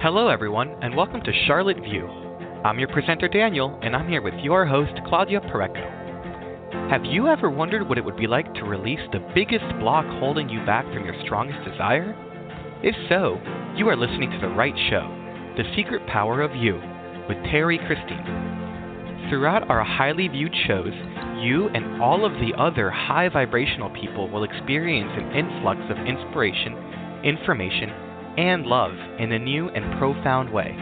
Hello, everyone, and welcome to Charlotte View. I'm your presenter, Daniel, and I'm here with your host, Claudia Pareco. Have you ever wondered what it would be like to release the biggest block holding you back from your strongest desire? If so, you are listening to the right show, The Secret Power of You, with Terrie Christine. Throughout our highly viewed shows, you and all of the other high vibrational people will experience an influx of inspiration, information, and love in a new and profound way.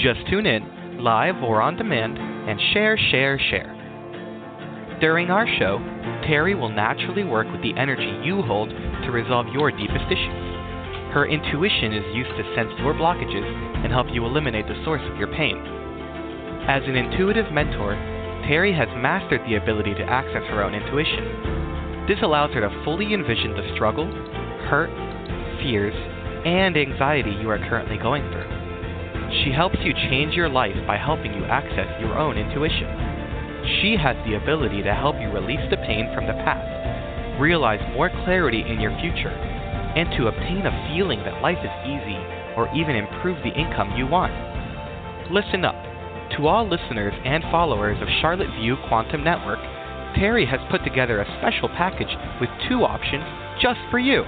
Just tune in, live or on demand, and share. During our show, Terrie will naturally work with the energy you hold to resolve your deepest issues. Her intuition is used to sense your blockages and help you eliminate the source of your pain. As an intuitive mentor, Terrie has mastered the ability to access her own intuition. This allows her to fully envision the struggle, hurt, fears, and anxiety you are currently going through. She helps you change your life by helping you access your own intuition. She has the ability to help you release the pain from the past, realize more clarity in your future, and to obtain a feeling that life is easy or even improve the income you want. Listen up. To all listeners and followers of Charlotte View Quantum Network, Terrie has put together a special package with two options just for you.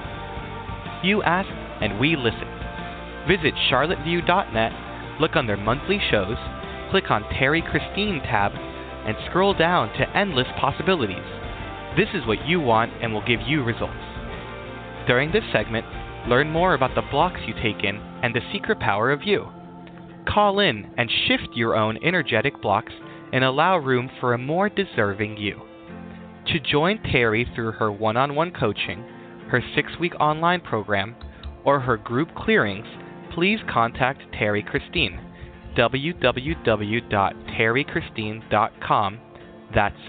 You ask, and we listen. Visit CharlotteView.net, look under Monthly Shows, click on Terrie Christine tab, and scroll down to Endless Possibilities. This is what you want and will give you results. During this segment, learn more about the blocks you take in and the secret power of you. Call in and shift your own energetic blocks and allow room for a more deserving you. To join Terrie through her one-on-one coaching, her 6-week online program, or her group clearings, please contact Terrie Christine, www.terrychristine.com. That's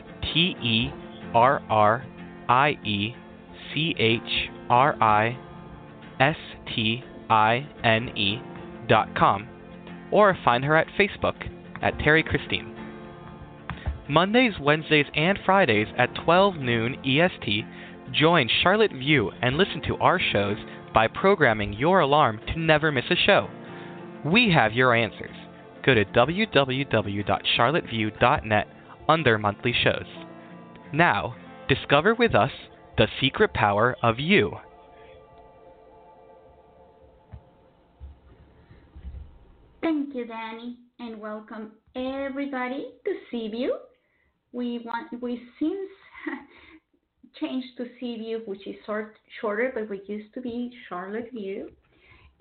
terrychristine.com, or find her at Facebook at Terrie Christine. Mondays, Wednesdays, and Fridays at 12 noon EST, join Charlotte View and listen to our shows by programming your alarm to never miss a show. We have your answers. Go to www.charlotteview.net under Monthly Shows. Now, discover with us the secret power of you. Thank you, Danny, and welcome everybody to CView. We since changed to CView, which is shorter, but we used to be Charlotte View.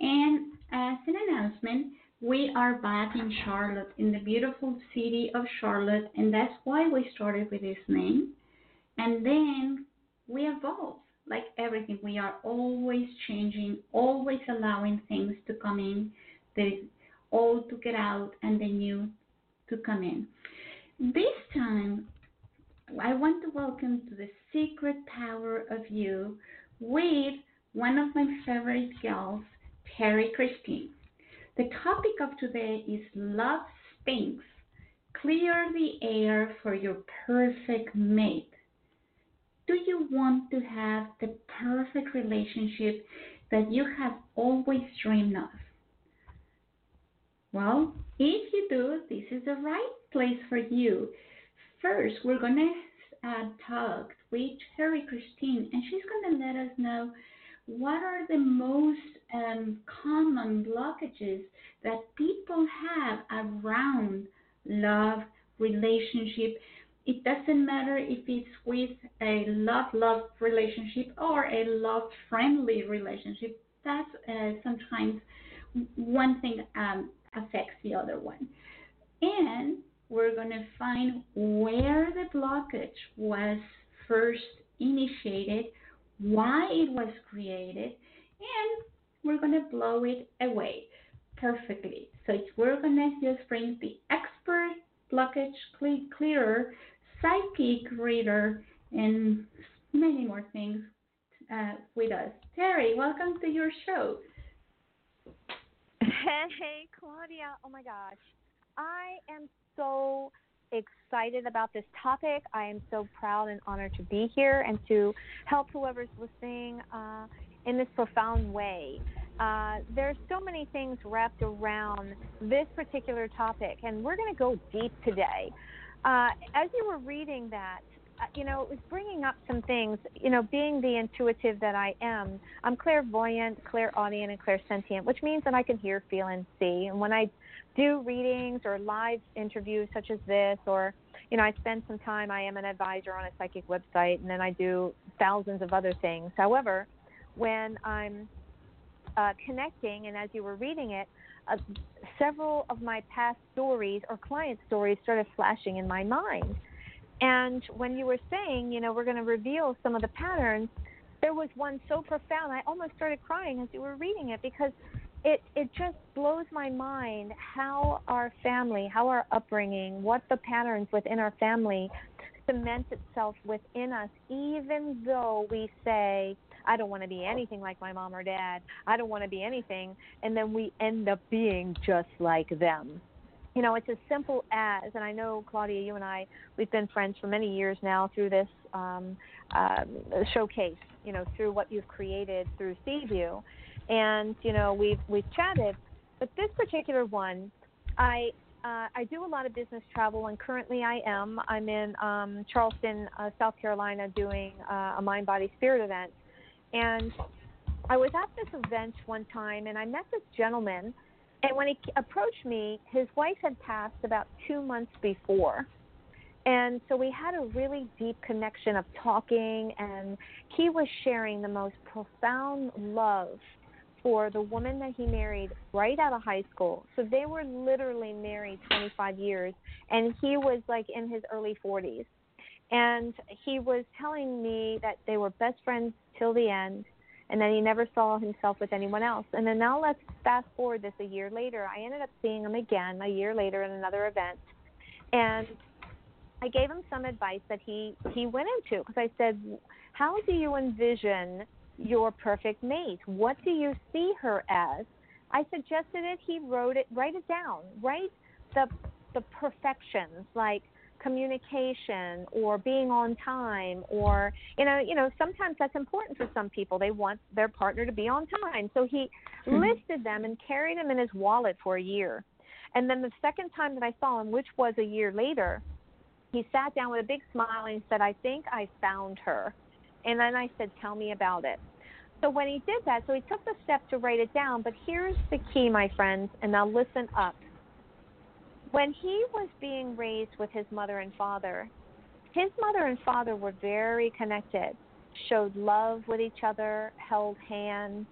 And as an announcement, we are back in Charlotte, in the beautiful city of Charlotte, and that's why we started with this name. And then we evolve, like everything. We are always changing, always allowing things to come in, the old to get out, and the new to come in. This time, I want to welcome to the secret power of you with one of my favorite girls, Terrie Christine. The topic of today is Love Stinks. Clear the air for your perfect mate. Do you want to have the perfect relationship that you have always dreamed of? Well, if you do, this is the right place for you. First, we're going to talk with Terrie Christine, and she's going to let us know what are the most common blockages that people have around love, relationship. It doesn't matter if it's with a love-love relationship or a love-friendly relationship. That's sometimes one thing affects the other one. And we're going to find where the blockage was first initiated, why it was created, and we're going to blow it away perfectly. So we're going to just bring the expert blockage clearer, psychic reader, and many more things with us. Terrie, welcome to your show. Hey, Claudia. Oh, my gosh. I am so excited about this topic. I am so proud and honored to be here and to help whoever's listening in this profound way. There's so many things wrapped around this particular topic, and we're going to go deep today. As you were reading that, it was bringing up some things. Being the intuitive that I am, I'm clairvoyant, clairaudient, and clairsentient, which means that I can hear, feel, and see. And when I do readings or live interviews such as this, or, I spend some time, I am an advisor on a psychic website, and then I do thousands of other things. However, when I'm connecting, and as you were reading it, several of my past stories or client stories started flashing in my mind. And when you were saying, we're going to reveal some of the patterns, there was one so profound, I almost started crying as you were reading it, because it just blows my mind how our family, how our upbringing, what the patterns within our family cements itself within us, even though we say, I don't want to be anything like my mom or dad. I don't want to be anything. And then we end up being just like them. It's as simple as, and I know, Claudia, you and I, we've been friends for many years now through this showcase, through what you've created through CView. And, we've chatted. But this particular one, I do a lot of business travel, and currently I'm in Charleston, South Carolina, doing a Mind, Body, Spirit event. And I was at this event one time, and I met this gentleman. And when he approached me, his wife had passed about 2 months before. And so we had a really deep connection of talking, and he was sharing the most profound love for the woman that he married right out of high school. So they were literally married 25 years, and he was like in his early 40s. And he was telling me that they were best friends till the end, and then he never saw himself with anyone else. And then now let's fast forward this a year later. I ended up seeing him again a year later in another event. And I gave him some advice that he went into, because I said, how do you envision your perfect mate? What do you see her as? I suggested it. He wrote it. Write it down. Write the perfections, like communication or being on time, or sometimes that's important for some people. They want their partner to be on time. So he listed them and carried them in his wallet for a year. And then the second time that I saw him, which was a year later, he sat down with a big smile and said, I think I found her. And then I said, tell me about it. So when he did that, so he took the step to write it down. But here's the key, my friends, and now listen up. When he was being raised with his mother and father were very connected, showed love with each other, held hands,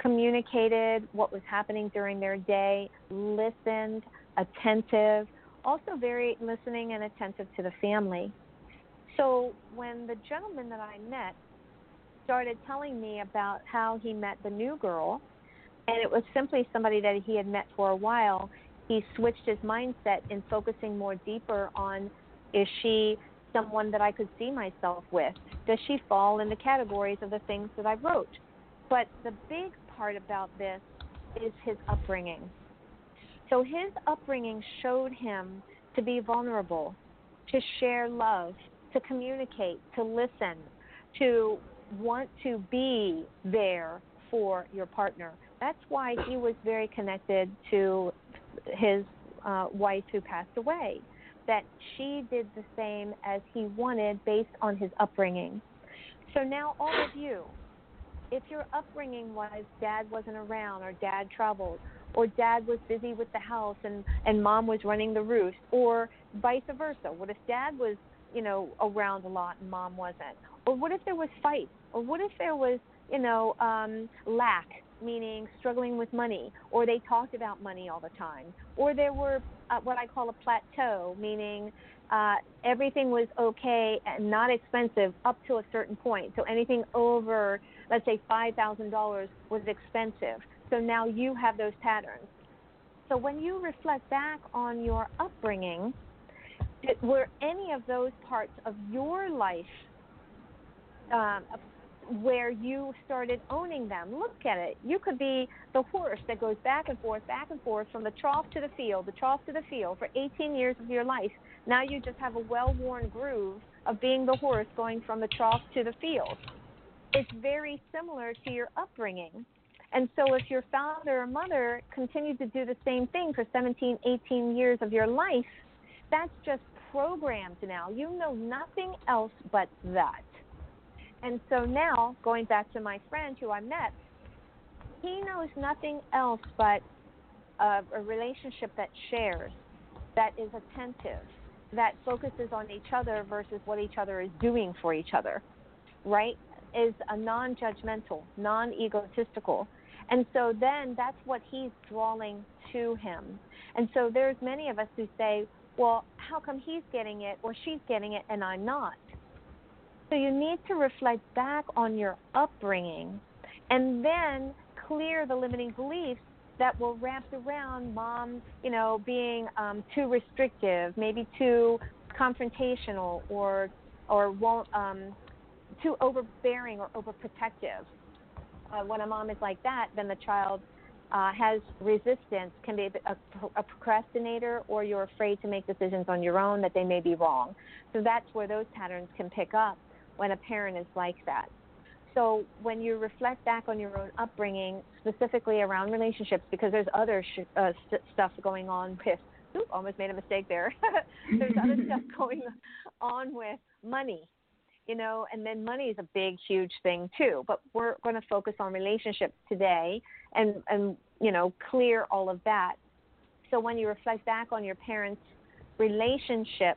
communicated what was happening during their day, listened, attentive, also very listening and attentive to the family. So when the gentleman that I met started telling me about how he met the new girl, and it was simply somebody that he had met for a while, he switched his mindset in focusing more deeper on, is she someone that I could see myself with? Does she fall in the categories of the things that I wrote? But the big part about this is his upbringing. So his upbringing showed him to be vulnerable, to share love, to communicate, to listen, to want to be there for your partner. That's why he was very connected to his wife who passed away, that she did the same as he wanted based on his upbringing. So now all of you, if your upbringing was dad wasn't around, or dad traveled, or dad was busy with the house and mom was running the roost, or vice versa, what if dad was, around a lot and mom wasn't? Or what if there was fights? Or what if there was, lack, meaning struggling with money, or they talked about money all the time, or there were what I call a plateau, meaning everything was okay and not expensive up to a certain point. So anything over, let's say, $5,000 was expensive. So now you have those patterns. So when you reflect back on your upbringing, were any of those parts of your life where you started owning them? Look at it. You could be the horse that goes back and forth from the trough to the field, for 18 years of your life. Now you just have a well-worn groove of being the horse going from the trough to the field. It's very similar to your upbringing. And so if your father or mother continued to do the same thing for 17, 18 years of your life, that's just programmed now. You know nothing else but that. And so now, going back to my friend who I met, he knows nothing else but a relationship that shares, that is attentive, that focuses on each other versus what each other is doing for each other, right? Is a non-judgmental, non-egotistical. And so then that's what he's drawing to him. And so there's many of us who say, well, how come he's getting it or she's getting it and I'm not? So you need to reflect back on your upbringing and then clear the limiting beliefs that were wrapped around mom, you know, being too restrictive, maybe too confrontational or won't too overbearing or overprotective. When a mom is like that, then the child has resistance, can be a procrastinator, or you're afraid to make decisions on your own that they may be wrong. So that's where those patterns can pick up when a parent is like that. So when you reflect back on your own upbringing, specifically around relationships, because there's other stuff going on with, almost made a mistake there. There's other stuff going on with money, you know, and then money is a big, huge thing too. But we're going to focus on relationships today and, you know, clear all of that. So when you reflect back on your parents' relationship,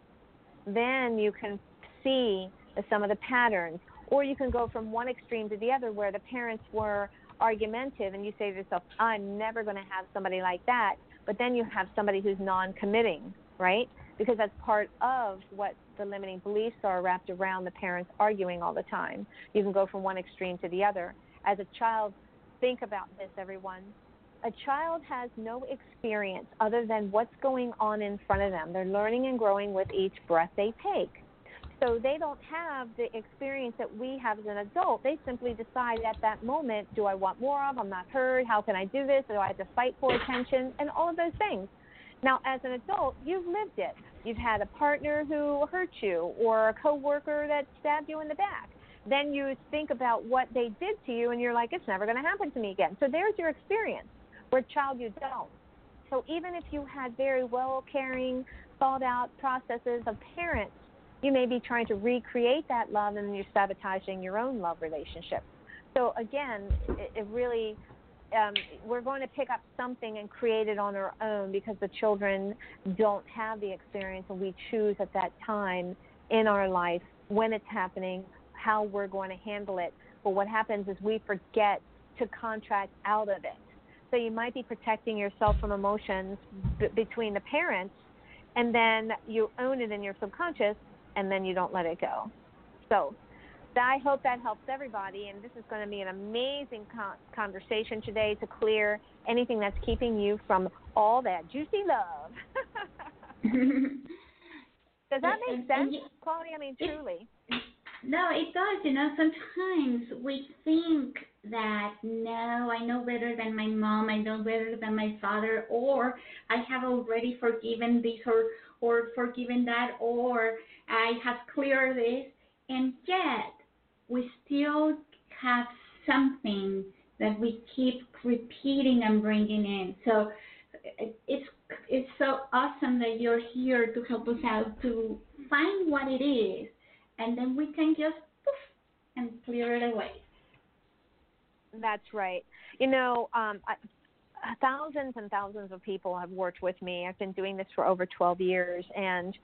then you can see some of the patterns. Or you can go from one extreme to the other where the parents were argumentative and you say to yourself, I'm never going to have somebody like that. But then you have somebody who's non-committing, right? Because that's part of what the limiting beliefs are wrapped around the parents arguing all the time. You can go from one extreme to the other. As a child, think about this, everyone. A child has no experience other than what's going on in front of them. They're learning and growing with each breath they take. So they don't have the experience that we have as an adult. They simply decide at that moment, do I want more of? I'm not heard. How can I do this? Do I have to fight for attention? And all of those things. Now, as an adult, you've lived it. You've had a partner who hurt you or a coworker that stabbed you in the back. Then you think about what they did to you, and you're like, it's never going to happen to me again. So there's your experience. Where child, you don't. So even if you had very well-caring, thought-out processes of parents, you may be trying to recreate that love and you're sabotaging your own love relationship. So, again, it really, we're going to pick up something and create it on our own because the children don't have the experience and we choose at that time in our life when it's happening, how we're going to handle it. But what happens is we forget to contract out of it. So you might be protecting yourself from emotions between the parents, and then you own it in your subconscious, and then you don't let it go. So I hope that helps everybody, and this is going to be an amazing conversation today to clear anything that's keeping you from all that juicy love. Does that make sense, Claudia? I mean, truly. No, it does. You know, sometimes we think that, no, I know better than my mom, I know better than my father, or I have already forgiven this or forgiven that, or I have cleared this, and yet we still have something that we keep repeating and bringing in. So it's so awesome that you're here to help us out to find what it is, and then we can just poof and clear it away. That's right. You know, thousands and thousands of people have worked with me. I've been doing this for over 12 years, and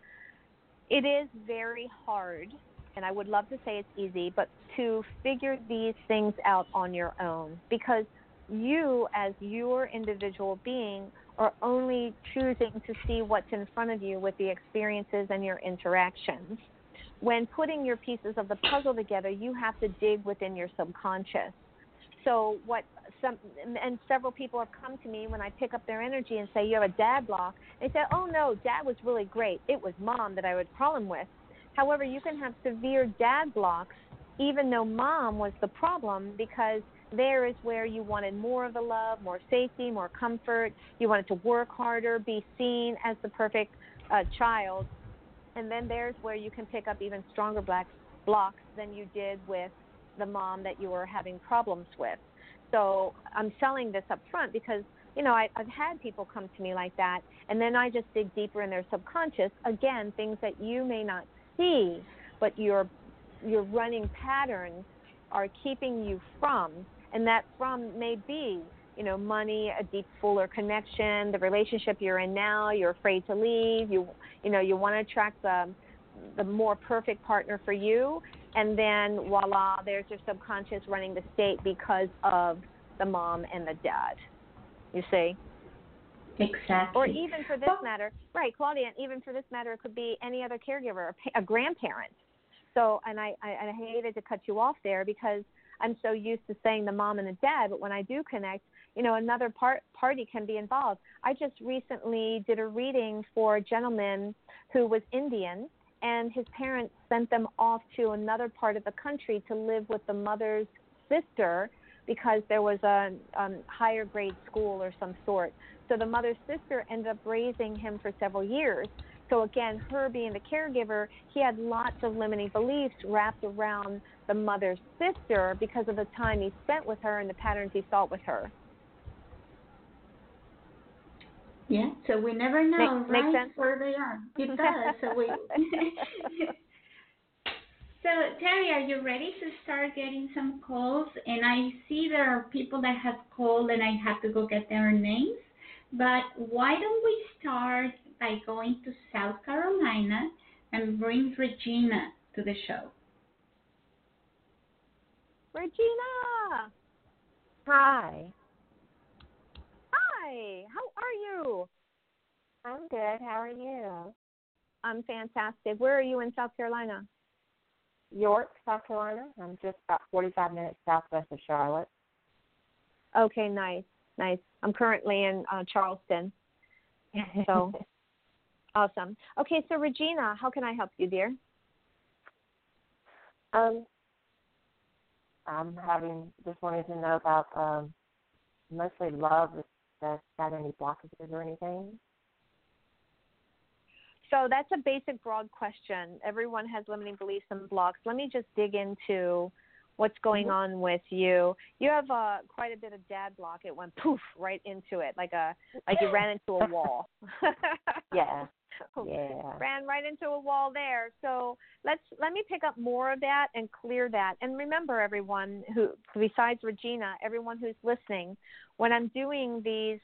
it is very hard, and I would love to say it's easy, but to figure these things out on your own, because you, as your individual being, are only choosing to see what's in front of you with the experiences and your interactions. When putting your pieces of the puzzle together, you have to dig within your subconscious. So and several people have come to me when I pick up their energy and say, you have a dad block. They say, oh, no, dad was really great. It was mom that I had a problem with. However, you can have severe dad blocks even though mom was the problem, because there is where you wanted more of the love, more safety, more comfort. You wanted to work harder, be seen as the perfect child. And then there's where you can pick up even stronger blocks than you did with the mom that you were having problems with. So I'm selling this up front because, you know, I've had people come to me like that, and then I just dig deeper in their subconscious. Again, things that you may not see, but your running patterns are keeping you from, and that from may be, you know, money, a deep, fuller connection, the relationship you're in now, you're afraid to leave, you know, you want to attract the more perfect partner for you, and then voila, there's your subconscious running the state because of the mom and the dad. You see? Exactly. Or even for this matter, right, Claudia, and even for this matter, it could be any other caregiver, a grandparent. So, and I hated to cut you off there because I'm so used to saying the mom and the dad, but when I do connect, you know, another party can be involved. I just recently did a reading for a gentleman who was Indian, and his parents sent them off to another part of the country to live with the mother's sister because there was a higher grade school or some sort. So the mother's sister ended up raising him for several years. So again, her being the caregiver, he had lots of limiting beliefs wrapped around the mother's sister because of the time he spent with her and the patterns he saw with her. Yeah, so we never know, right, sense? Where they are. It does. So Terrie, are you ready to start getting some calls? And I see there are people that have called, and I have to go get their names. But why don't we start by going to South Carolina and bring Regina to the show? Regina! Hi. Hi, how are you? I'm good. How are you? I'm fantastic. Where are you in South Carolina? York, South Carolina. I'm just about 45 minutes southwest of Charlotte. Okay, nice, nice. I'm currently in Charleston. So, awesome. Okay, so Regina, how can I help you, dear? Just wanted to know about mostly love. That's got any blockages or anything? So that's a basic broad question. Everyone has limiting beliefs and blocks. Let me just dig into what's going on with you. You have quite a bit of dad block. It went poof right into it, like you ran into a wall. Yeah. Yeah. Ran right into a wall there. So let me pick up more of that and clear that. And remember, everyone who, besides Regina, everyone who's listening, when I'm doing these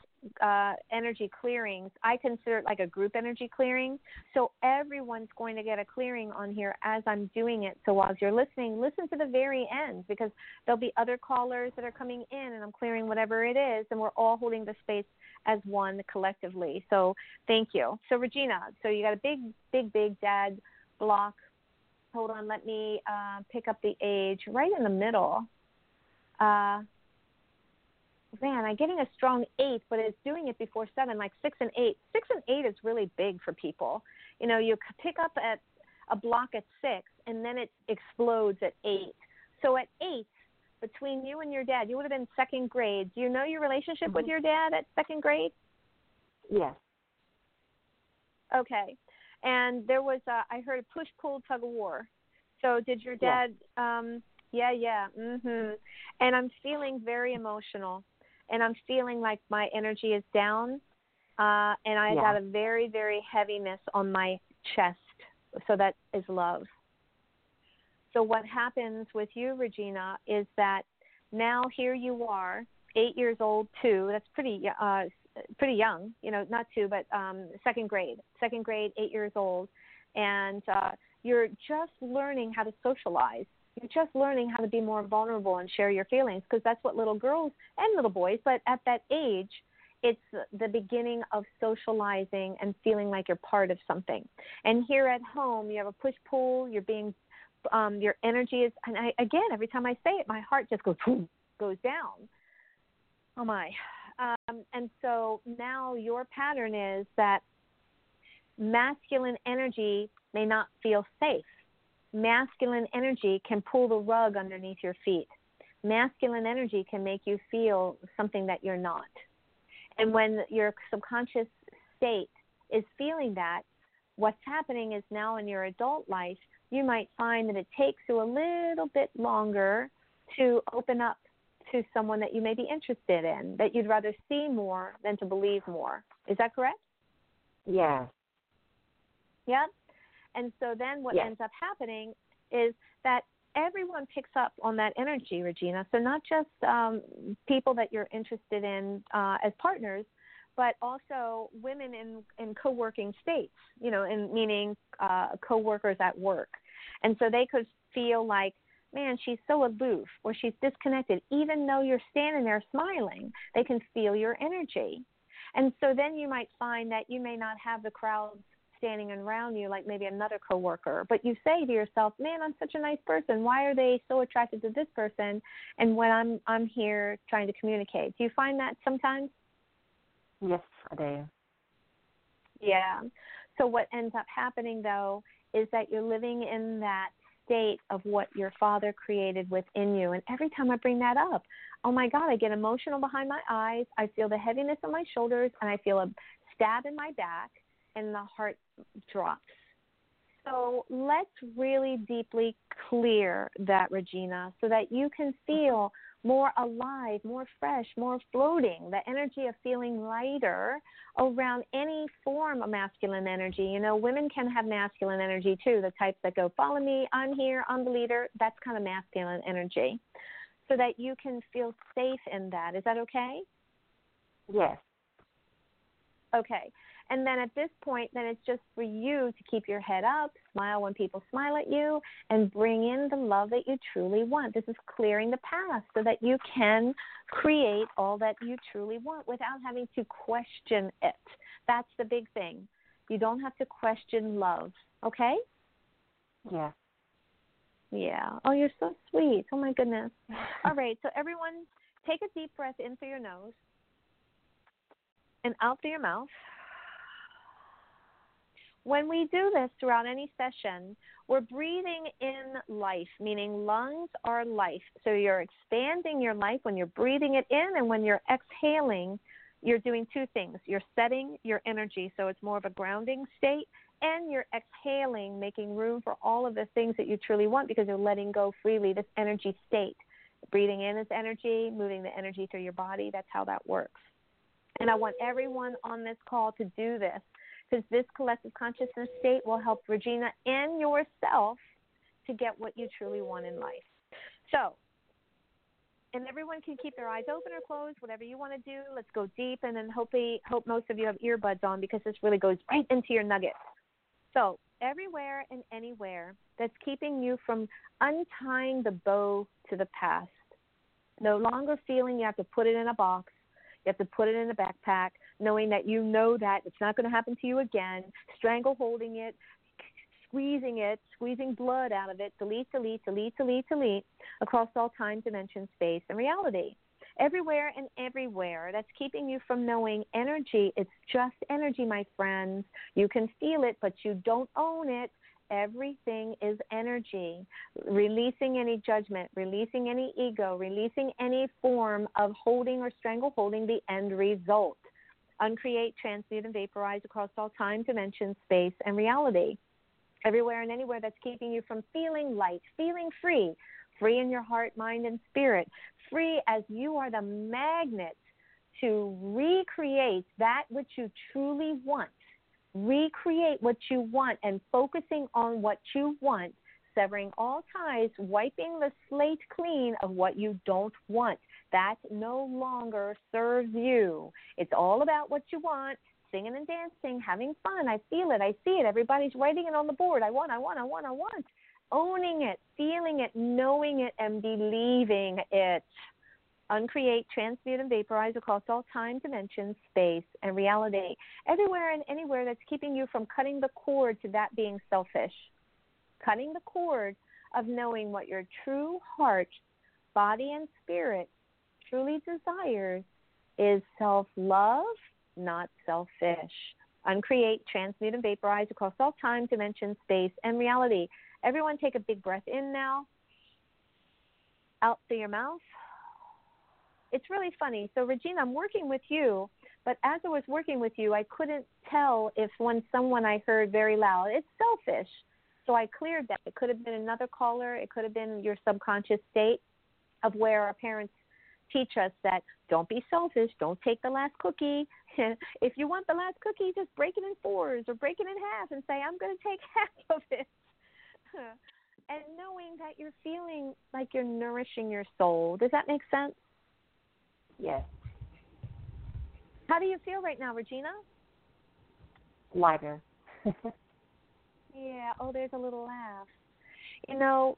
energy clearings, I consider it like a group energy clearing. So everyone's going to get a clearing on here as I'm doing it. So while you're listening, listen to the very end, because there'll be other callers that are coming in and I'm clearing whatever it is, and we're all holding the space as one collectively. So thank you. So Regina, so you got a big, big, big dad block. Hold on. Let me pick up the age right in the middle. Man, I'm getting a strong 8, but it's doing it before 7, like 6 and 8. 6 and 8 is really big for people. You know, you pick up at a block at 6, and then it explodes at 8. So at 8, between you and your dad, you would have been second grade. Do you know your relationship with your dad at second grade? Yes. Okay. And there was, I heard a push-pull tug-of-war. So did your dad, And I'm feeling very emotional. And I'm feeling like my energy is down, and I got a very, very heaviness on my chest. So that is love. So what happens with you, Regina, is that now here you are, 8 years old, 2. That's pretty young, you know, not 2, but second grade, 8 years old, and you're just learning how to socialize. You're just learning how to be more vulnerable and share your feelings, because that's what little girls and little boys, but at that age, it's the beginning of socializing and feeling like you're part of something. And here at home, you have a push-pull, you're being, your energy is, and again, every time I say it, my heart just goes down. Oh, my. And so now your pattern is that masculine energy may not feel safe. Masculine energy can pull the rug underneath your feet. Masculine energy can make you feel something that you're not. And when your subconscious state is feeling that, what's happening is now in your adult life, you might find that it takes you a little bit longer to open up to someone that you may be interested in, that you'd rather see more than to believe more. Is that correct? Yes. Yep. And so then what ends up happening is that everyone picks up on that energy, Regina. So not just people that you're interested in as partners, but also women in co-working states, you know, in meaning co-workers at work. And so they could feel like, man, she's so aloof or she's disconnected. Even though you're standing there smiling, they can feel your energy. And so then you might find that you may not have the crowds standing around you like maybe another coworker, but you say to yourself, man, I'm such a nice person. Why are they so attracted to this person? And when I'm here trying to communicate, do you find that sometimes? Yes, I do. Yeah. So what ends up happening, though, is that you're living in that state of what your father created within you. And every time I bring that up, oh, my God, I get emotional behind my eyes. I feel the heaviness on my shoulders, and I feel a stab in my back, and the heart drops. So let's really deeply clear that, Regina, so that you can feel more alive, more fresh, more floating, the energy of feeling lighter around any form of masculine energy. You know, women can have masculine energy too, the types that go, follow me, I'm here, I'm the leader. That's kind of masculine energy, so that you can feel safe in that. Is that okay? Yes. Okay. And then at this point, then it's just for you to keep your head up, smile when people smile at you, and bring in the love that you truly want. This is clearing the past so that you can create all that you truly want without having to question it. That's the big thing. You don't have to question love, okay? Yeah. Yeah. Oh, you're so sweet. Oh, my goodness. All right, so everyone take a deep breath in through your nose and out through your mouth. When we do this throughout any session, we're breathing in life, meaning lungs are life. So you're expanding your life when you're breathing it in, and when you're exhaling, you're doing two things. You're setting your energy, so it's more of a grounding state, and you're exhaling, making room for all of the things that you truly want because you're letting go freely, this energy state. Breathing in is energy, moving the energy through your body. That's how that works. And I want everyone on this call to do this, because this collective consciousness state will help Regina and yourself to get what you truly want in life. So, and everyone can keep their eyes open or closed, whatever you want to do. Let's go deep, and then hope most of you have earbuds on, because this really goes right into your nugget. So, everywhere and anywhere that's keeping you from untying the bow to the past, no longer feeling you have to put it in a box, you have to put it in a backpack, knowing that you know that it's not going to happen to you again, strangle holding it, squeezing blood out of it, delete, across all time, dimension, space, and reality. Everywhere and everywhere that's keeping you from knowing energy, it's just energy, my friends. You can feel it, but you don't own it. Everything is energy, releasing any judgment, releasing any ego, releasing any form of holding or strangle holding the end result. Uncreate, transmute, and vaporize across all time, dimension, space, and reality. Everywhere and anywhere that's keeping you from feeling light, feeling free, free in your heart, mind, and spirit, free as you are the magnet to recreate that which you truly want. Recreate what you want and focusing on what you want, severing all ties, wiping the slate clean of what you don't want. That no longer serves you. It's all about what you want, singing and dancing, having fun. I feel it. I see it. Everybody's writing it on the board. I want. Owning it, feeling it, knowing it, and believing it. Uncreate, transmute, and vaporize across all time, dimension, space, and reality. Everywhere and anywhere that's keeping you from cutting the cord to that being selfish. Cutting the cord of knowing what your true heart, body, and spirit truly desires is self-love, not selfish. Uncreate, transmute, and vaporize across all time, dimension, space, and reality. Everyone take a big breath in now. Out through your mouth. It's really funny. So, Regina, I'm working with you, but as I was working with you, I couldn't tell if someone I heard very loud, it's selfish. So I cleared that. It could have been another caller. It could have been your subconscious state of where our parents teach us that don't be selfish, don't take the last cookie. If you want the last cookie, just break it in fours or break it in half and say, I'm going to take half of it. And knowing that you're feeling like you're nourishing your soul. Does that make sense? Yes. How do you feel right now, Regina? Lighter. Yeah. Oh, there's a little laugh. You know,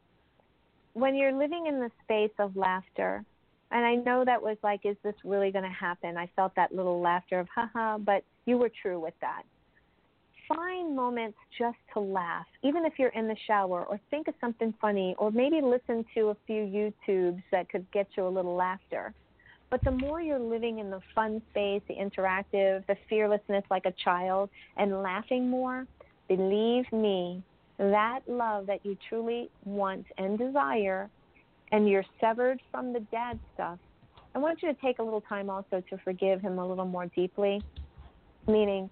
when you're living in the space of laughter, and I know that was like, is this really going to happen? I felt that little laughter of, haha, but you were true with that. Find moments just to laugh, even if you're in the shower, or think of something funny, or maybe listen to a few YouTubes that could get you a little laughter. But the more you're living in the fun space, the interactive, the fearlessness like a child, and laughing more, believe me, that love that you truly want and desire, and you're severed from the dad stuff. I want you to take a little time also to forgive him a little more deeply, meaning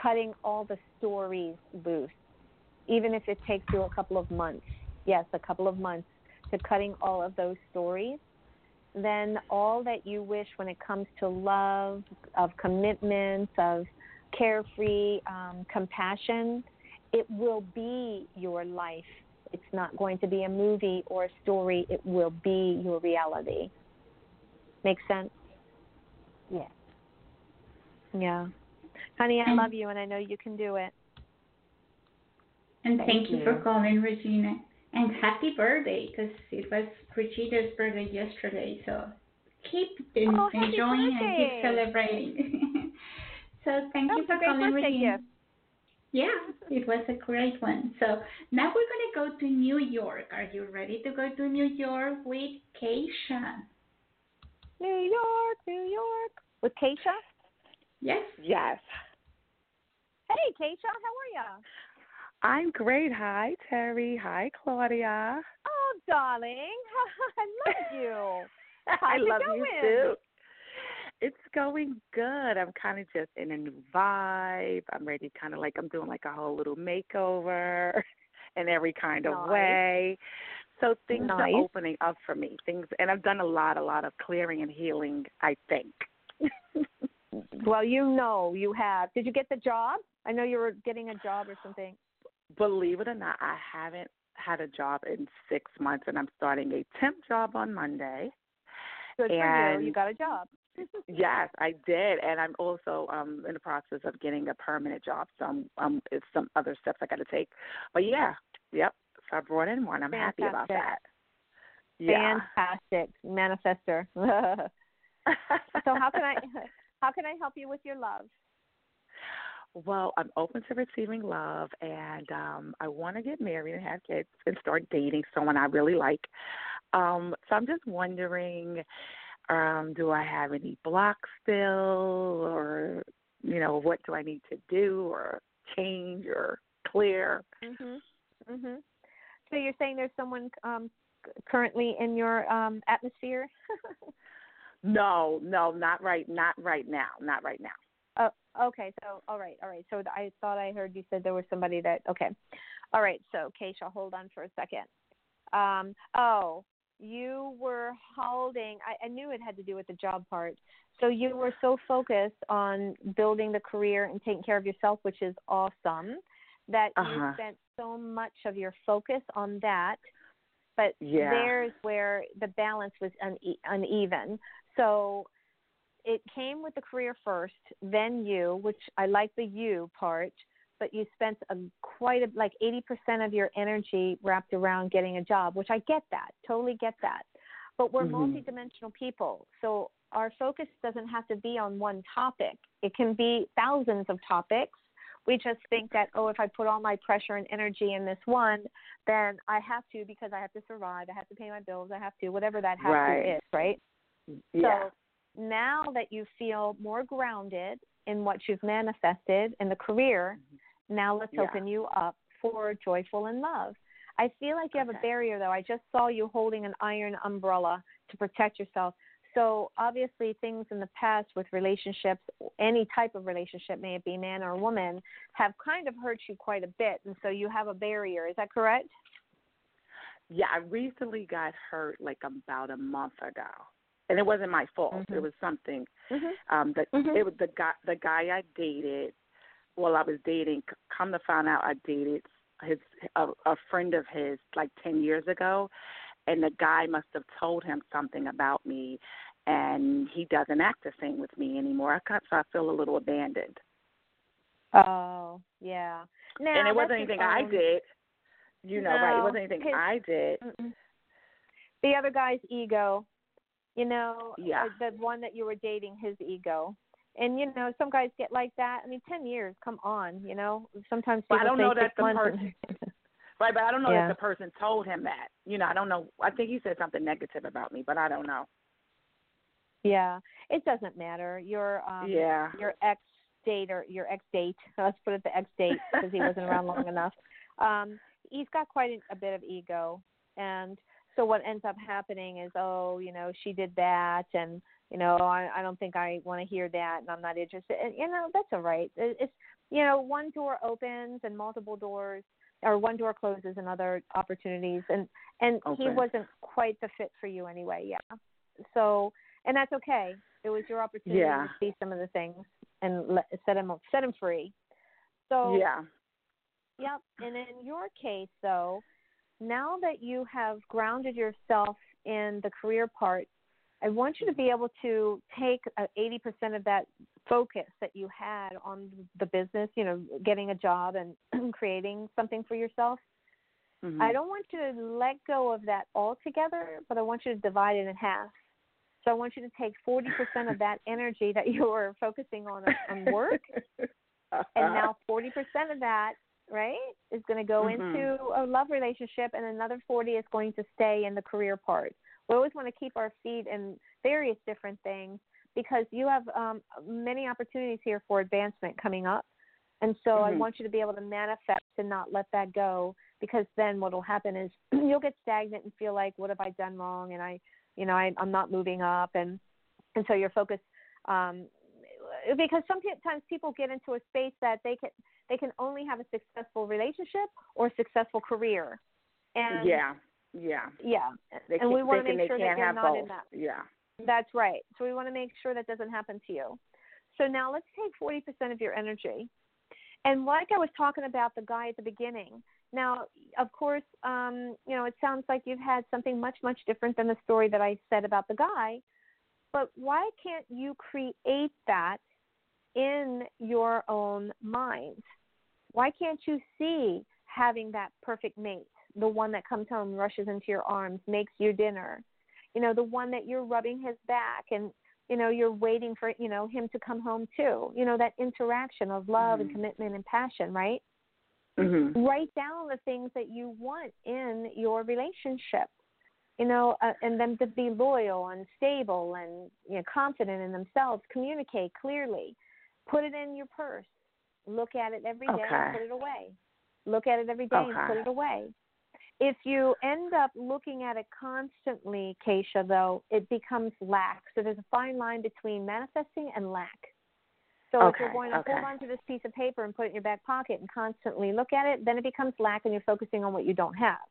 cutting all the stories loose, even if it takes you a couple of months. Yes, a couple of months to cutting all of those stories. Then all that you wish when it comes to love, of commitments, of carefree compassion, it will be your life. It's not going to be a movie or a story. It will be your reality. Make sense? Yeah. Yeah. Honey, I love you, and I know you can do it. And thank you for calling, Regina. And happy birthday, because it was Regina's birthday yesterday. So keep enjoying birthday. And keep celebrating. So thank you for calling, Regina. Gift. Yeah, it was a great one. So now we're going to go to New York. Are you ready to go to New York with Keisha? New York. With Keisha? Yes. Yes. Hey, Keisha, how are you? I'm great. Hi, Terry. Hi, Claudia. Oh, darling. I love you. I love you, too. It's going good. I'm kind of just in a new vibe. I'm ready I'm doing like a whole little makeover in every kind of way. So things are opening up for me. And I've done a lot of clearing and healing, I think. Well, you have. Did you get the job? I know you were getting a job or something. Believe it or not, I haven't had a job in 6 months, and I'm starting a temp job on Monday. Good for you. You got a job. Yes, I did, and I'm also in the process of getting a permanent job. So it's some other steps I got to take. But yeah, yep. So I brought in one. I'm happy about that. Yeah. Fantastic manifester. So how can I help you with your love? Well, I'm open to receiving love, and I want to get married and have kids and start dating someone I really like. So I'm just wondering. Do I have any blocks still, or, what do I need to do or change or clear? Mm-hmm. So you're saying there's someone currently in your atmosphere? No, not right now. Oh, okay. So, all right. So I thought I heard you said there was somebody that, okay. All right. So Keisha, hold on for a second. You were holding, I knew it had to do with the job part. So you were so focused on building the career and taking care of yourself, which is awesome, that you spent so much of your focus on that. But there's where the balance was uneven. So it came with the career first, then you, which I like the you part, but you spent like 80% of your energy wrapped around getting a job, which I get that, totally get that. But we're multidimensional people, so our focus doesn't have to be on one topic. It can be thousands of topics. We just think that, if I put all my pressure and energy in this one, then I have to because I have to survive, I have to pay my bills, I have to, whatever that has to is, right? Yeah. So now that you feel more grounded in what you've manifested in the career, now let's open you up for joyful and love. I feel like you have a barrier, though. I just saw you holding an iron umbrella to protect yourself. So obviously things in the past with relationships, any type of relationship, may it be man or woman, have kind of hurt you quite a bit. And so you have a barrier. Is that correct? Yeah, I recently got hurt like about a month ago. and it wasn't my fault. Mm-hmm. It was something it was the guy I dated. Well, I was dating. Come to find out, I dated a friend of his like 10 years ago, and the guy must have told him something about me, and he doesn't act the same with me anymore. So I feel a little abandoned. Oh yeah, now, and it wasn't anything I did. You know, right? It wasn't anything I did. Mm-mm. The other guy's ego, you know, the one that you were dating, his ego. And, you know, some guys get like that. I mean, 10 years, come on, you know. Sometimes people I don't know that the person, right, but I don't know that the person told him that. You know, I don't know. I think he said something negative about me, but I don't know. Yeah, it doesn't matter. Your ex-date or your ex-date, let's put it the ex-date because he wasn't around long enough. He's got quite a bit of ego. And so what ends up happening is, oh, you know, she did that and, you know, I don't think I want to hear that, and I'm not interested. And, you know, that's all right. It's, you know, one door opens and multiple doors, or one door closes and other opportunities. And he wasn't quite the fit for you anyway, So, and that's okay. It was your opportunity to see some of the things and set him free. So, yep. And in your case, though, now that you have grounded yourself in the career part, I want you to be able to take 80% of that focus that you had on the business, you know, getting a job and creating something for yourself. Mm-hmm. I don't want you to let go of that altogether, but I want you to divide it in half. So I want you to take 40% of that energy that you were focusing on work, and now 40% of that, right, is going to go into a love relationship, and another 40 is going to stay in the career part. We always want to keep our feet in various different things because you have many opportunities here for advancement coming up. And so I want you to be able to manifest and not let that go, because then what will happen is you'll get stagnant and feel like, what have I done wrong? And I'm not moving up. And so your focus, because sometimes people get into a space that they can only have a successful relationship or a successful career. And Yeah. And we want to make sure that you're not in that. Yeah. That's right. So we want to make sure that doesn't happen to you. So now let's take 40% of your energy. And like I was talking about the guy at the beginning, now, of course, you know, it sounds like you've had something much, much different than the story that I said about the guy. But why can't you create that in your own mind? Why can't you see having that perfect mate? The one that comes home, rushes into your arms, makes you dinner, you know, the one that you're rubbing his back and, you know, you're waiting for, you know, him to come home too, you know, that interaction of love and commitment and passion, right? Mm-hmm. Write down the things that you want in your relationship, you know, and them to be loyal and stable and, you know, confident in themselves, communicate clearly, put it in your purse, look at it every day and put it away, look at it every day and put it away. If you end up looking at it constantly, Keisha, though, it becomes lack. So there's a fine line between manifesting and lack. So if you're going to hold on to this piece of paper and put it in your back pocket and constantly look at it, then it becomes lack and you're focusing on what you don't have.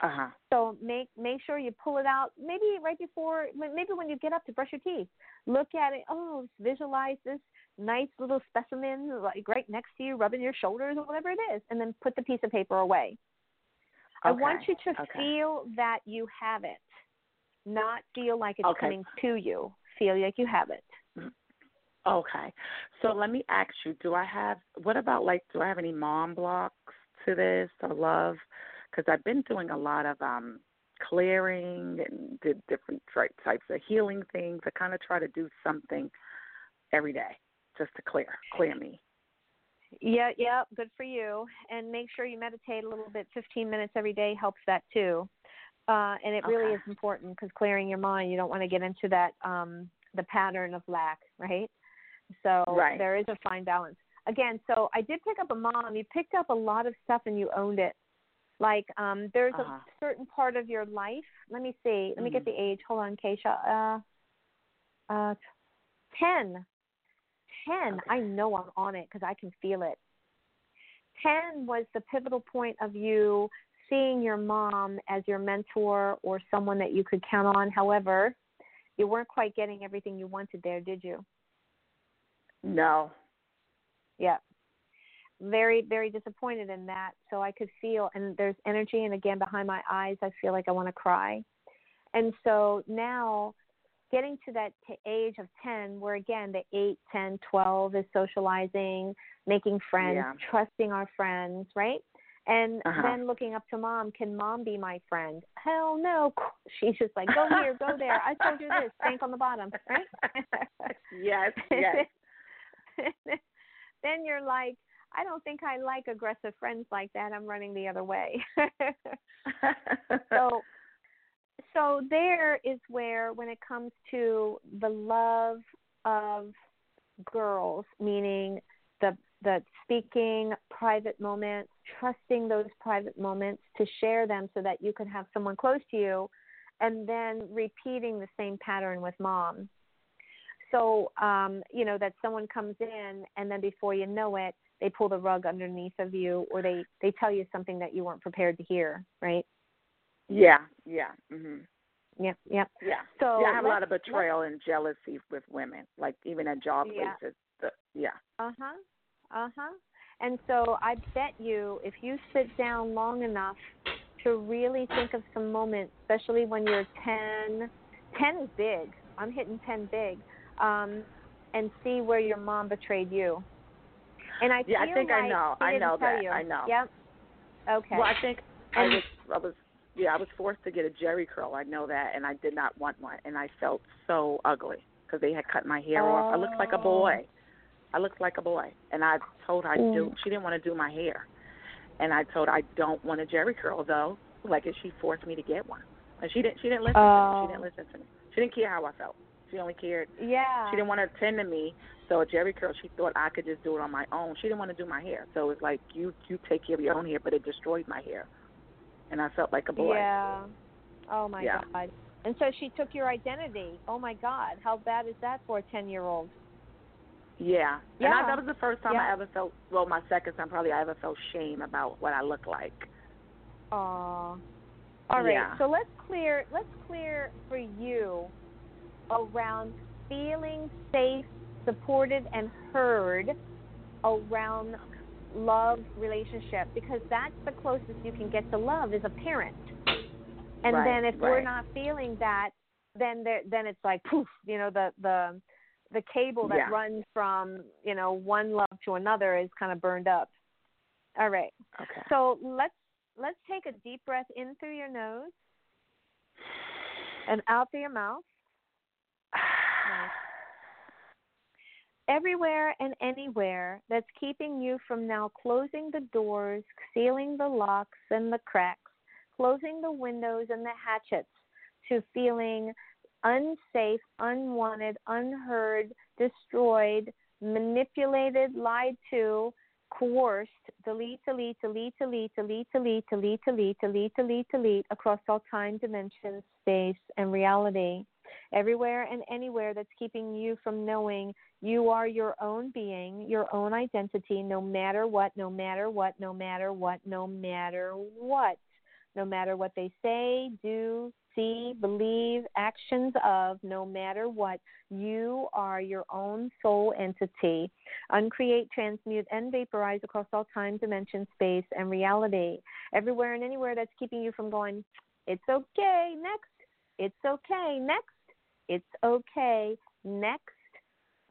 Uh-huh. So make sure you pull it out, maybe right before, maybe when you get up to brush your teeth. Look at it. Oh, visualize this nice little specimen like right next to you, rubbing your shoulders or whatever it is, and then put the piece of paper away. I want you to feel that you have it, not feel like it's coming to you. Feel like you have it. Okay. So let me ask you, do I have any mom blocks to this or love? Because I've been doing a lot of clearing and did different types of healing things. I kind of try to do something every day just to clear me. Yeah, good for you. And make sure you meditate a little bit. 15 minutes every day helps that too. And it really is important because clearing your mind, you don't want to get into that, the pattern of lack, right? So there is a fine balance. Again, so I did pick up a mom. You picked up a lot of stuff and you owned it. Like there's a certain part of your life. Let me see. Let me get the age. Hold on, Keisha. 10. 10, I know I'm on it because I can feel it. 10 was the pivotal point of you seeing your mom as your mentor or someone that you could count on. However, you weren't quite getting everything you wanted there, did you? No. Yeah. Very, very disappointed in that. So I could feel, and there's energy, and again, behind my eyes, I feel like I want to cry. And so now getting to that age of 10, where again, the 8, 10, 12 is socializing, making friends, trusting our friends, right? And then looking up to mom, can mom be my friend? Hell no. She's just like, go here, go there. I told you this, bank on the bottom, right? Yes, yes. Then you're like, I don't think I like aggressive friends like that. I'm running the other way. So there is where, when it comes to the love of girls, meaning the speaking, private moments, trusting those private moments to share them so that you can have someone close to you, and then repeating the same pattern with mom. So, you know, that someone comes in and then before you know it, they pull the rug underneath of you, or they tell you something that you weren't prepared to hear, right? Yeah, yeah. Mm-hmm. Yep, yep. Yeah. So yeah, I have a lot of betrayal and jealousy with women, like even at job places. Yeah. And so I bet you, if you sit down long enough to really think of some moments, especially when you're 10, 10 is big. I'm hitting 10 big, and see where your mom betrayed you. And I feel I think like I know. Yep. Okay. Well, I think I was forced to get a jerry curl. I know that, and I did not want one, and I felt so ugly because they had cut my hair off. I looked like a boy. And I told her she didn't want to do my hair, and I told her I don't want a jerry curl though. Like, and she forced me to get one, and she didn't listen to me. She didn't listen to me. She didn't care how I felt. She only cared. Yeah. She didn't want to attend to me. So a jerry curl, she thought I could just do it on my own. She didn't want to do my hair. So it's like, you take care of your own hair, but it destroyed my hair. And I felt like a boy. Yeah. Oh, my God. And so she took your identity. Oh, my God. How bad is that for a 10-year-old? Yeah. Yeah. And that was the first time I ever felt, well, my second time probably I ever felt shame about what I look like. Aww. All right, so let's clear for you around feeling safe, supported, and heard around love relationship, because that's the closest you can get to love is a parent. And then if we're not feeling that, then it's like poof, you know, the cable that runs from, you know, one love to another is kind of burned up. All right. Okay. So Let's take a deep breath in through your nose and out through your mouth. Nice. Everywhere and anywhere that's keeping you from now closing the doors, sealing the locks and the cracks, closing the windows and the hatchets to feeling unsafe, unwanted, unheard, destroyed, manipulated, lied to, coerced, delete across all time, dimensions, space, and reality. Everywhere and anywhere that's keeping you from knowing you are your own being, your own identity, no matter what. No matter what they say, do, see, believe, actions of, no matter what, you are your own soul entity. Uncreate, transmute, and vaporize across all time, dimension, space, and reality. Everywhere and anywhere that's keeping you from going, it's okay, next, it's okay, next, it's okay, next.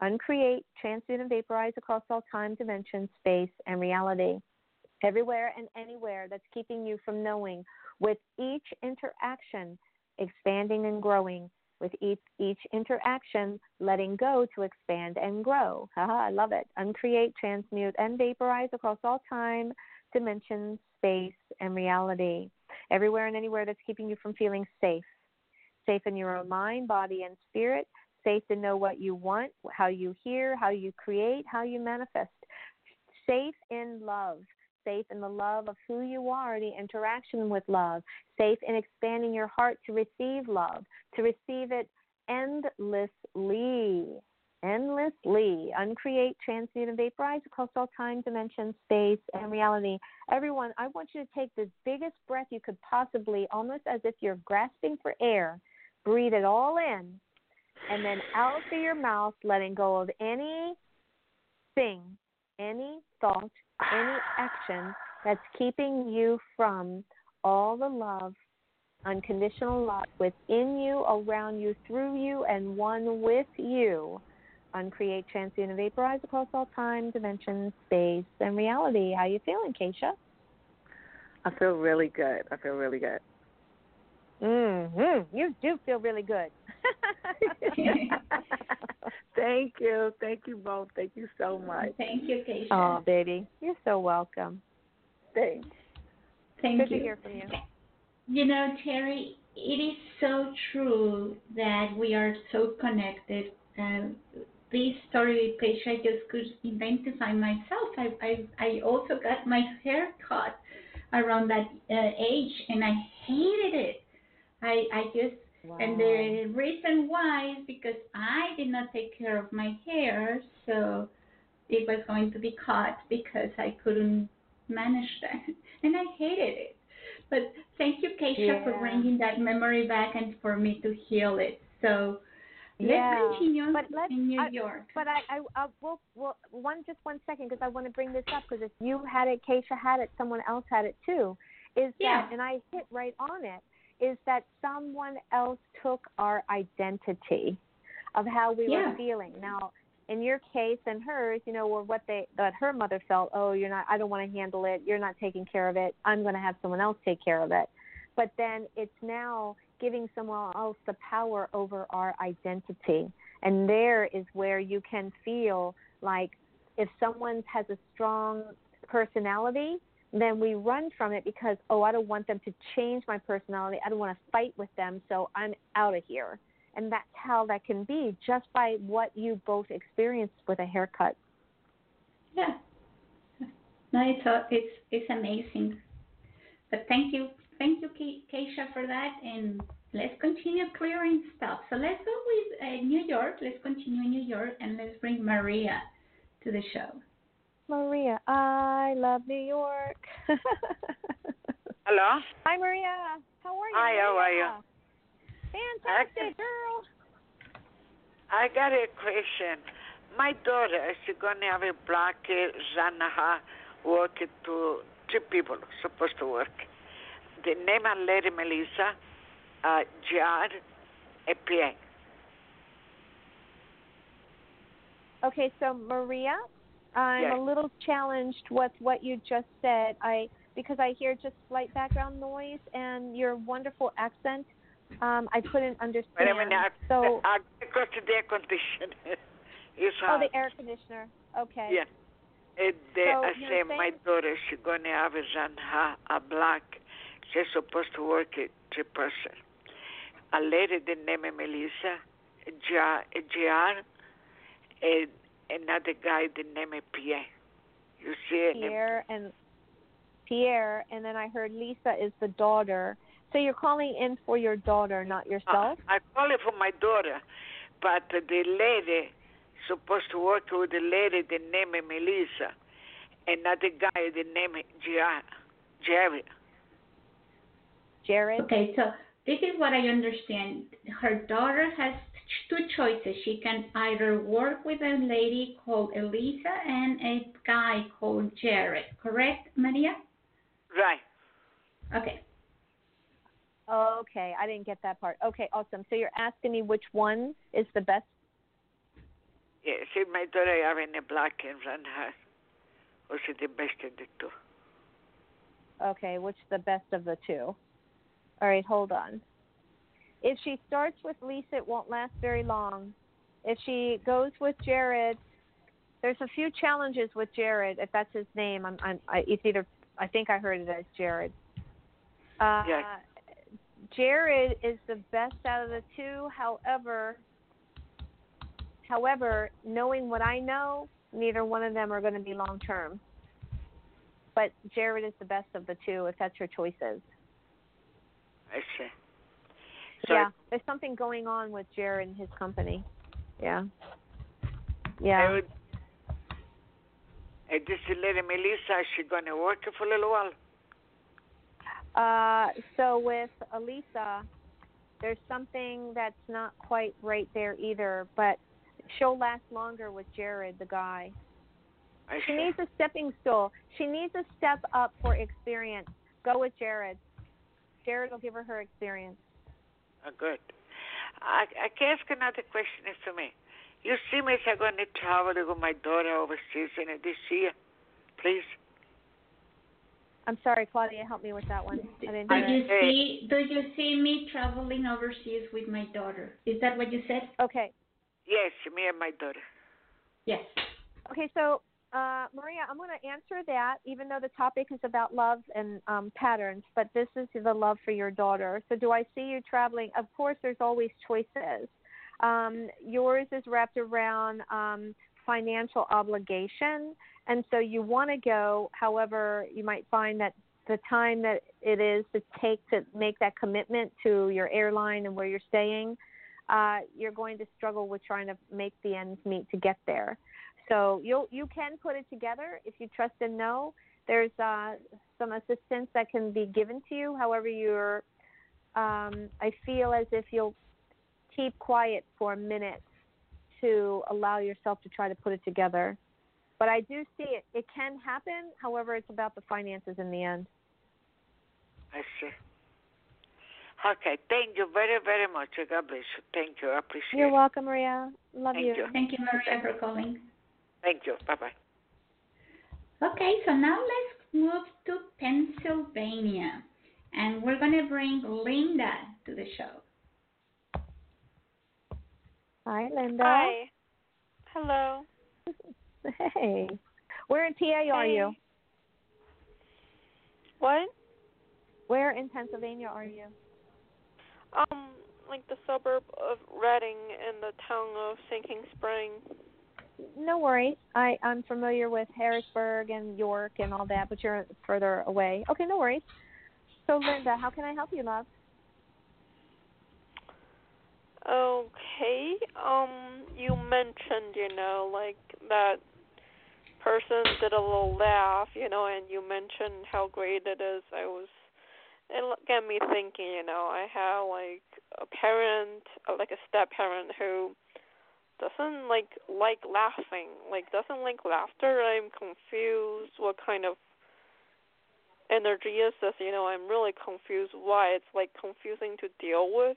Uncreate, transmute, and vaporize across all time, dimension, space, and reality. Everywhere and anywhere that's keeping you from knowing, with each interaction, expanding and growing, with each interaction, letting go to expand and grow. Haha, I love it. Uncreate, transmute, and vaporize across all time, dimensions, space, and reality. Everywhere and anywhere that's keeping you from feeling safe. Safe in your own mind, body, and spirit. Safe to know what you want, how you hear, how you create, how you manifest. Safe in love. Safe in the love of who you are, the interaction with love. Safe in expanding your heart to receive love, to receive it endlessly. Uncreate, transmute, and vaporize across all time, dimension, space, and reality. Everyone, I want you to take the biggest breath you could possibly, almost as if you're grasping for air. Breathe it all in and then out through your mouth, letting go of anything, any thought, any action that's keeping you from all the love, unconditional love within you, around you, through you, and one with you. Uncreate, transmute, and vaporize across all time, dimension, space, and reality. How you feeling, Keisha? I feel really good. Mm-hmm. You do feel really good. Thank you. Thank you both. Thank you so much. Thank you, Keisha. Oh, baby. You're so welcome. Thanks. Thank you. Good to hear from you. You know, Terrie, it is so true that we are so connected. This story with Keisha just could identify myself. I also got my hair cut around that age, and I hated it. I just and the reason why is because I did not take care of my hair, so it was going to be cut because I couldn't manage that, and I hated it. But thank you, Keisha, for bringing that memory back and for me to heal it. So let's continue in New York. But I will one second because I want to bring this up, because if you had it, Keisha had it, someone else had it too. Is that, and I hit right on it, is that someone else took our identity of how we were feeling. Now, in your case and hers, you know, or what her mother felt, oh, you're not, I don't want to handle it. You're not taking care of it. I'm going to have someone else take care of it. But then it's now giving someone else the power over our identity. And there is where you can feel like if someone has a strong personality, then we run from it because, oh, I don't want them to change my personality. I don't want to fight with them, so I'm out of here. And that's how that can be, just by what you both experienced with a haircut. Yeah. No, it's amazing. But thank you, Keisha, for that. And let's continue clearing stuff. So let's go with New York. Let's continue in New York, and let's bring Maria to the show. Maria, I love New York. Hello. Hi, Maria. How are you? Hi, Maria? How are you? Fantastic, girl. I got a question. My daughter is going to have a black Zanaha work to two people, supposed to work. The name are Lady Melissa, Jar, and Pierre. Okay, so Maria, I'm a little challenged with what you just said. Because I hear just slight background noise and your wonderful accent. I couldn't understand. Wait a minute. So I got the air conditioner. The air conditioner. Okay. Yeah. My daughter, she's going to have a black. She's supposed to work at 3%. A lady, the name is Melissa, J.R., and another guy, the name is Pierre. You see it? Pierre, and then I heard Lisa is the daughter. So you're calling in for your daughter, not yourself? I call it for my daughter, but the lady supposed to work with the lady, the name is Melissa. Another guy, the name is Jared. Okay, so this is what I understand. Her daughter has two choices. She can either work with a lady called Elisa and a guy called Jared. Correct, Maria? Right. Okay, I didn't get that part. Okay, awesome. So you're asking me which one is the best? Yeah, see, my daughter having a black and run her. Or she the best of the two? Okay, which the best of the two? All right, hold on. If she starts with Lisa, it won't last very long. If she goes with Jared, there's a few challenges with Jared. If that's his name, it's either. I think I heard it as Jared. Yeah. Jared is the best out of the two. However, knowing what I know, neither one of them are going to be long term. But Jared is the best of the two, if that's your choices. I see. So there's something going on with Jared and his company. Yeah. Is this lady Melissa, is she going to work for a little while? So with Elisa, there's something that's not quite right there either, but she'll last longer with Jared, the guy. She needs a stepping stool. She needs a step up for experience. Go with Jared. Jared will give her experience. Oh, good. I can ask another question if you may. You see me if I'm going to travel to go my daughter overseas in this year, please. I'm sorry, Claudia. Help me with that one. Do you see me traveling overseas with my daughter? Is that what you said? Okay. Yes, me and my daughter. Yes. Okay, so Maria, I'm going to answer that, even though the topic is about love and patterns, but this is the love for your daughter. So do I see you traveling? Of course, there's always choices. Yours is wrapped around financial obligation, and so you want to go. However, you might find that the time that it is to take to make that commitment to your airline and where you're staying, you're going to struggle with trying to make the ends meet to get there. So you can put it together if you trust and know. There's some assistance that can be given to you. However, I feel as if you'll keep quiet for a minute to allow yourself to try to put it together. But I do see it. It can happen. However, it's about the finances in the end. I see. Okay. Thank you very, very much. God bless you. Thank you. I appreciate it. You're welcome, Maria. Love you. Thank you, Maria, for calling. Thank you. Bye-bye. Okay, so now let's move to Pennsylvania. And we're going to bring Linda to the show. Hi, Linda. Hi. Hello. Hey. Where in PA are you? What? Where in Pennsylvania are you? Like the suburb of Reading and the town of Sinking Spring. No worries. I'm familiar with Harrisburg and York and all that, but you're further away. Okay, no worries. So, Linda, how can I help you, love? Okay. You mentioned, like that person did a little laugh, and you mentioned how great it is. It got me thinking, I have, a parent, a step-parent who doesn't like laughing, doesn't like laughter. I'm confused what kind of energy is this, I'm really confused why it's confusing to deal with.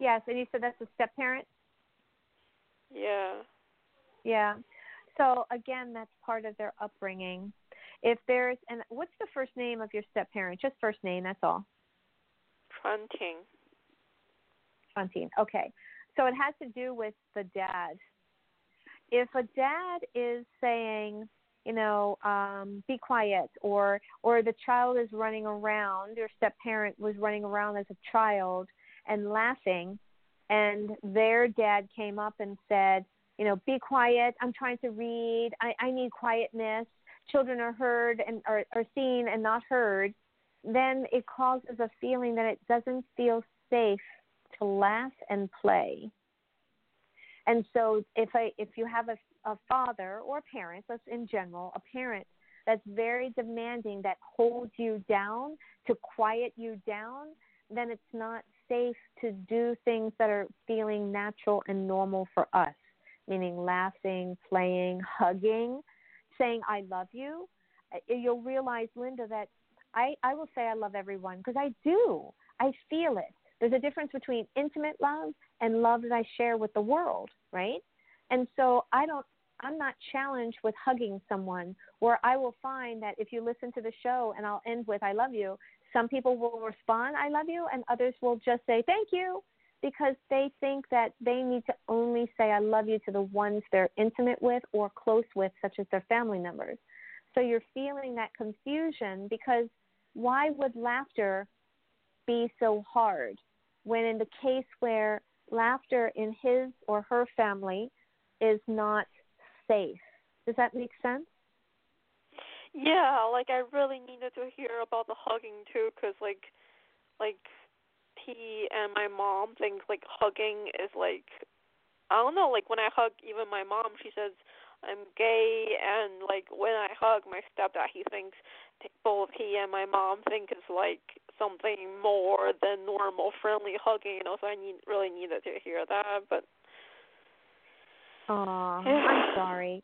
Yes, and you said that's a step parent? Yeah. So again, that's part of their upbringing. And what's the first name of your step parent? Just first name, that's all. Fronting. Okay. So it has to do with the dad. If a dad is saying, be quiet, or the child is running around, your step-parent was running around as a child and laughing, and their dad came up and said, be quiet, I'm trying to read, I need quietness, children are heard and are seen and not heard, then it causes a feeling that it doesn't feel safe to laugh and play. And so if you have a father or a parent, let's in general, a parent that's very demanding, that holds you down, to quiet you down, then it's not safe to do things that are feeling natural and normal for us, meaning laughing, playing, hugging, saying I love you. You'll realize, Linda, that I will say I love everyone because I do. I feel it. There's a difference between intimate love and love that I share with the world, right? And so I'm not challenged with hugging someone, where I will find that if you listen to the show and I'll end with I love you, some people will respond I love you and others will just say thank you, because they think that they need to only say I love you to the ones they're intimate with or close with, such as their family members. So you're feeling that confusion because why would laughter be so hard? When in the case where laughter in his or her family is not safe. Does that make sense? Yeah, I really needed to hear about the hugging too, because he and my mom think hugging is I don't know, when I hug even my mom, she says I'm gay, and when I hug my stepdad, he thinks both he and my mom think it's something more than normal friendly hugging, you know, so I really needed to hear that. But I'm sorry.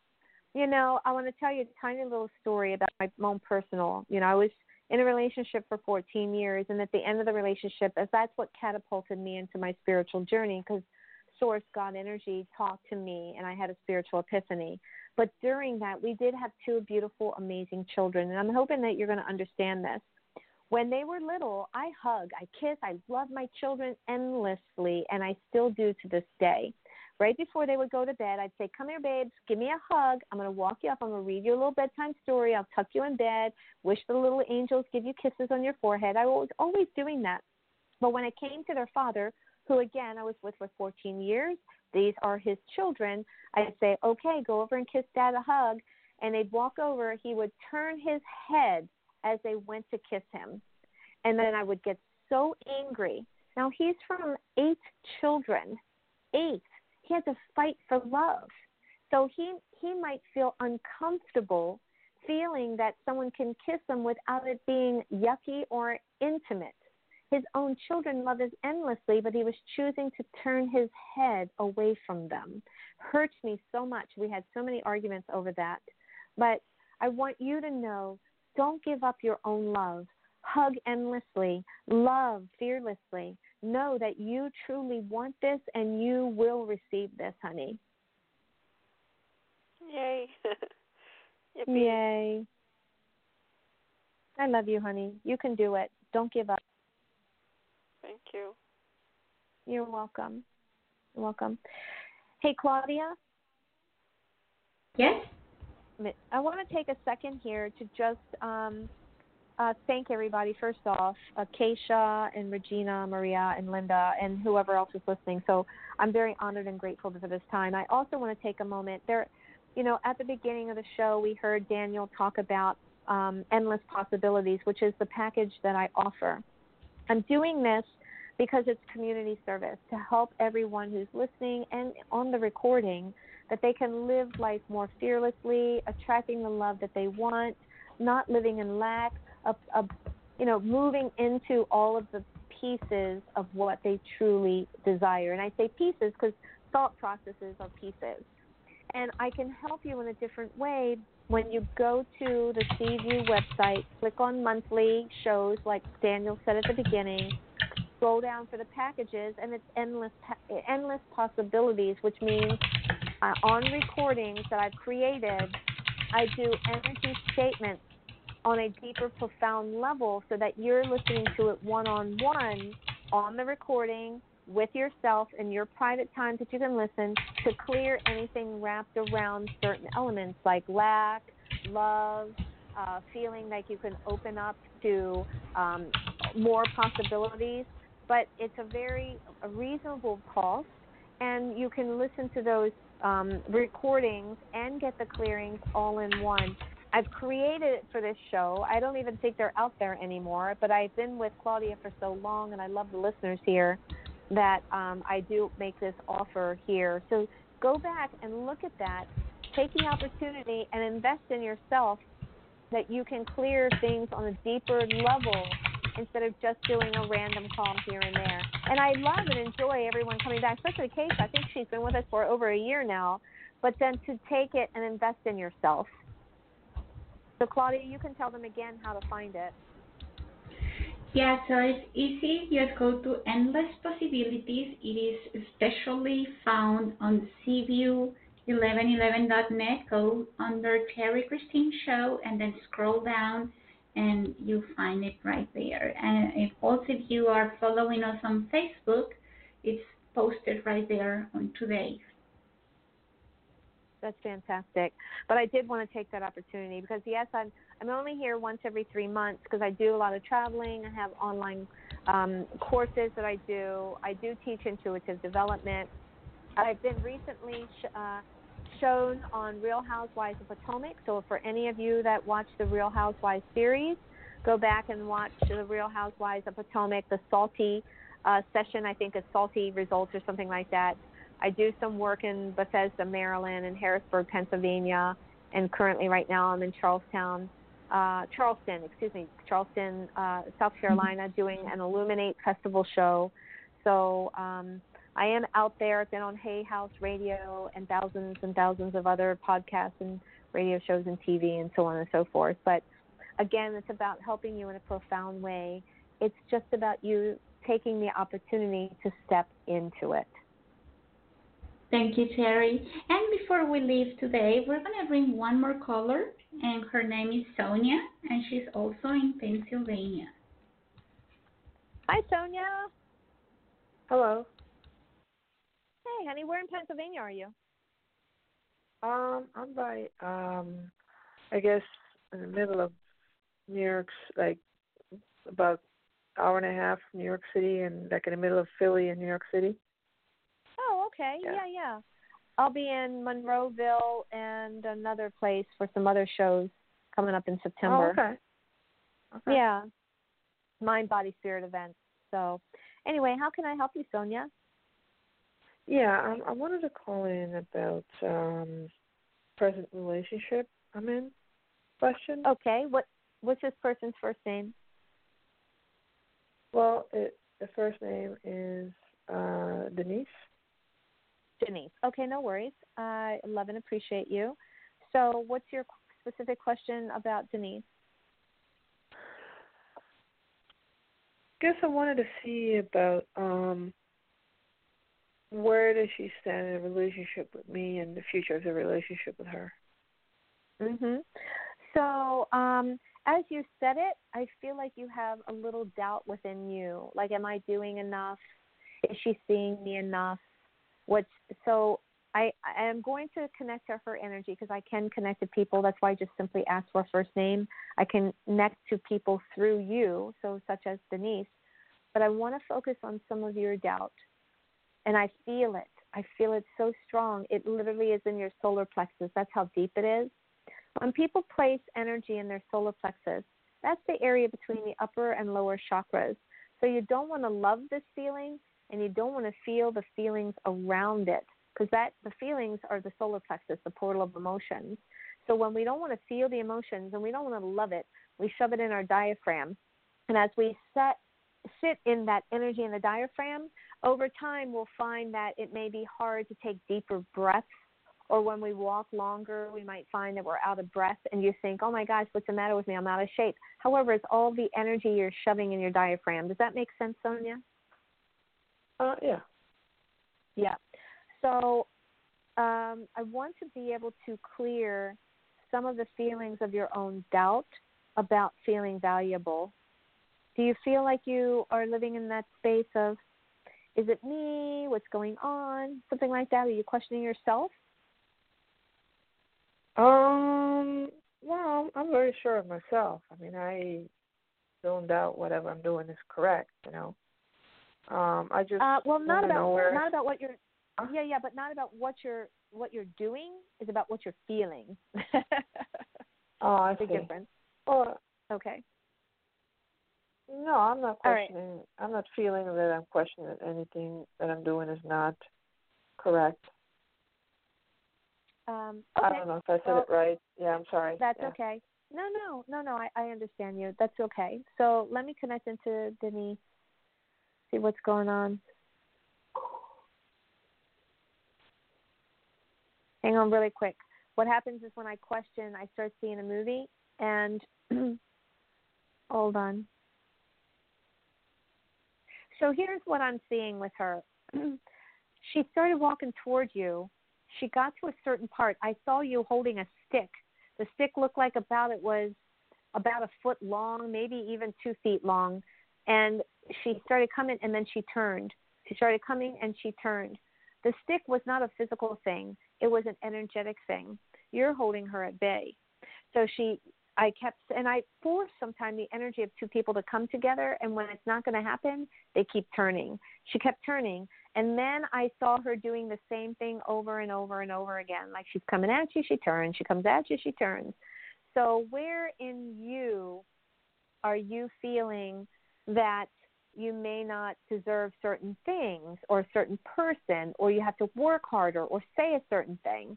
You know, I want to tell you a tiny little story about my own personal. You know, I was in a relationship for 14 years, and at the end of the relationship, as that's what catapulted me into my spiritual journey, because Source, God energy, talked to me, and I had a spiritual epiphany. But during that, we did have two beautiful, amazing children, and I'm hoping that you're going to understand this. When they were little, I hug, I kiss, I love my children endlessly, and I still do to this day. Right before they would go to bed, I'd say, come here, babes, give me a hug. I'm going to walk you up. I'm going to read you a little bedtime story. I'll tuck you in bed, wish the little angels give you kisses on your forehead. I was always doing that. But when it came to their father, who, again, I was with for 14 years, these are his children, I'd say, okay, go over and kiss Dad a hug. And they'd walk over. He would turn his head as they went to kiss him. And then I would get so angry. Now, he's from 8 children, 8. He had to fight for love. So he might feel uncomfortable feeling that someone can kiss him without it being yucky or intimate. His own children love us endlessly, but he was choosing to turn his head away from them. Hurt me so much. We had so many arguments over that. But I want you to know, don't give up your own love. Hug endlessly. Love fearlessly. Know that you truly want this and you will receive this, honey. Yay. Yay. I love you, honey. You can do it. Don't give up. Thank you. You're welcome. You're welcome. Hey, Claudia? Yes? I want to take a second here to just thank everybody, first off, Keisha and Regina, Maria and Linda and whoever else is listening. So I'm very honored and grateful for this time. I also want to take a moment. There, you know, at the beginning of the show, we heard Daniel talk about endless possibilities, which is the package that I offer. I'm doing this because it's community service to help everyone who's listening and on the recording that they can live life more fearlessly, attracting the love that they want, not living in lack, moving into all of the pieces of what they truly desire. And I say pieces because thought processes are pieces. And I can help you in a different way when you go to the CView website, click on monthly shows like Daniel said at the beginning, scroll down for the packages, and it's endless possibilities, which means on recordings that I've created, I do energy statements on a deeper, profound level so that you're listening to it one-on-one on the recording with yourself in your private time that you can listen to clear anything wrapped around certain elements like lack, love, feeling like you can open up to more possibilities. But it's a very reasonable cost, and you can listen to those recordings and get the clearings all in one. I've created it for this show. I don't even think they're out there anymore, but I've been with Claudia for so long, and I love the listeners here, that I do make this offer here. So go back and look at that. Take the opportunity and invest in yourself that you can clear things on a deeper level instead of just doing a random call here and there. And I love and enjoy everyone coming back, especially Keisha. I think she's been with us for over a year now. But then to take it and invest in yourself. So, Claudia, you can tell them again how to find it. Yeah, so it's easy. Just go to Endless Possibilities. It is especially found on cview1111.net. Go under Terrie Christine Show and then scroll down and you'll find it right there. And if also if you are following us on Facebook, it's posted right there on today. That's fantastic. But I did want to take that opportunity because, yes, I'm only here once every 3 months because I do a lot of traveling. I have online courses that I do. I do teach intuitive development. I've been recently shown on Real Housewives of Potomac. So for any of you that watch the Real Housewives series, go back and watch the Real Housewives of Potomac, the salty session. I think it's salty results or something like that. I do some work in Bethesda, Maryland, and Harrisburg, Pennsylvania, and currently right now I'm in Charlestown. Charleston, South Carolina, doing an Illuminate Festival show. So I am out there. I've been on Hay House Radio and thousands of other podcasts and radio shows and TV and so on and so forth. But again, it's about helping you in a profound way. It's just about you taking the opportunity to step into it. Thank you, Terrie. And before we leave today, we're going to bring one more caller, and her name is Sonia, and she's also in Pennsylvania. Hi, Sonia. Hello. Hey, honey, where in Pennsylvania are you? I'm by, I guess, in the middle of New York, like about an hour and a half from New York City, and like in the middle of Philly and New York City. Oh, okay. Yeah. I'll be in Monroeville and another place for some other shows coming up in September. Oh, okay. Yeah. Mind, body, spirit events. So anyway, how can I help you, Sonia? Yeah, I wanted to call in about present relationship I'm in. Question. Okay. What's this person's first name? Well, the first name is Denise. Denise. Okay, no worries. I love and appreciate you. So what's your specific question about Denise? I guess I wanted to see about where does she stand in a relationship with me and the future of the relationship with her. Mm-hmm. So as you said it, I feel like you have a little doubt within you. Like, am I doing enough? Is she seeing me enough? I am going to connect to her energy because I can connect to people. That's why I just simply asked for a first name. I can connect to people through you, so such as Denise. But I want to focus on some of your doubt. And I feel it. I feel it so strong. It literally is in your solar plexus. That's how deep it is. When people place energy in their solar plexus, that's the area between the upper and lower chakras. So you don't want to love this feeling, and you don't want to feel the feelings around it, because the feelings are the solar plexus, the portal of emotions. So when we don't want to feel the emotions and we don't want to love it, we shove it in our diaphragm. And as we sit in that energy in the diaphragm, over time we'll find that it may be hard to take deeper breaths, or when we walk longer, we might find that we're out of breath and you think, oh my gosh, what's the matter with me? I'm out of shape. However, it's all the energy you're shoving in your diaphragm. Does that make sense, Sonia? Yeah. So I want to be able to clear some of the feelings of your own doubt about feeling valuable. Do you feel like you are living in that space of, is it me? What's going on? Something like that. Are you questioning yourself? Well, I'm very sure of myself. I mean, I don't doubt whatever I'm doing is correct, you know. I just but not about what you're doing. It's about what you're feeling. I see. Big difference. Well, okay. No, I'm not questioning. Right. I'm not feeling that I'm questioning anything that I'm doing is not correct. Okay. I don't know if I said it right. Yeah, I'm sorry. That's okay. No. I understand you. That's okay. So let me connect into Denise. See what's going on. Hang on really quick. What happens is when I question, I start seeing a movie, and hold on. So here's what I'm seeing with her. She started walking toward you. She got to a certain part. I saw you holding a stick. The stick looked like it was about a foot long, maybe even 2 feet long. And she started coming, and then she turned. She started coming, and she turned. The stick was not a physical thing. It was an energetic thing. You're holding her at bay. So I force sometimes the energy of two people to come together, and when it's not going to happen, they keep turning. She kept turning, and then I saw her doing the same thing over and over and over again. Like, she's coming at you, she turns. She comes at you, she turns. So where in you are you feeling that you may not deserve certain things or a certain person, or you have to work harder or say a certain thing?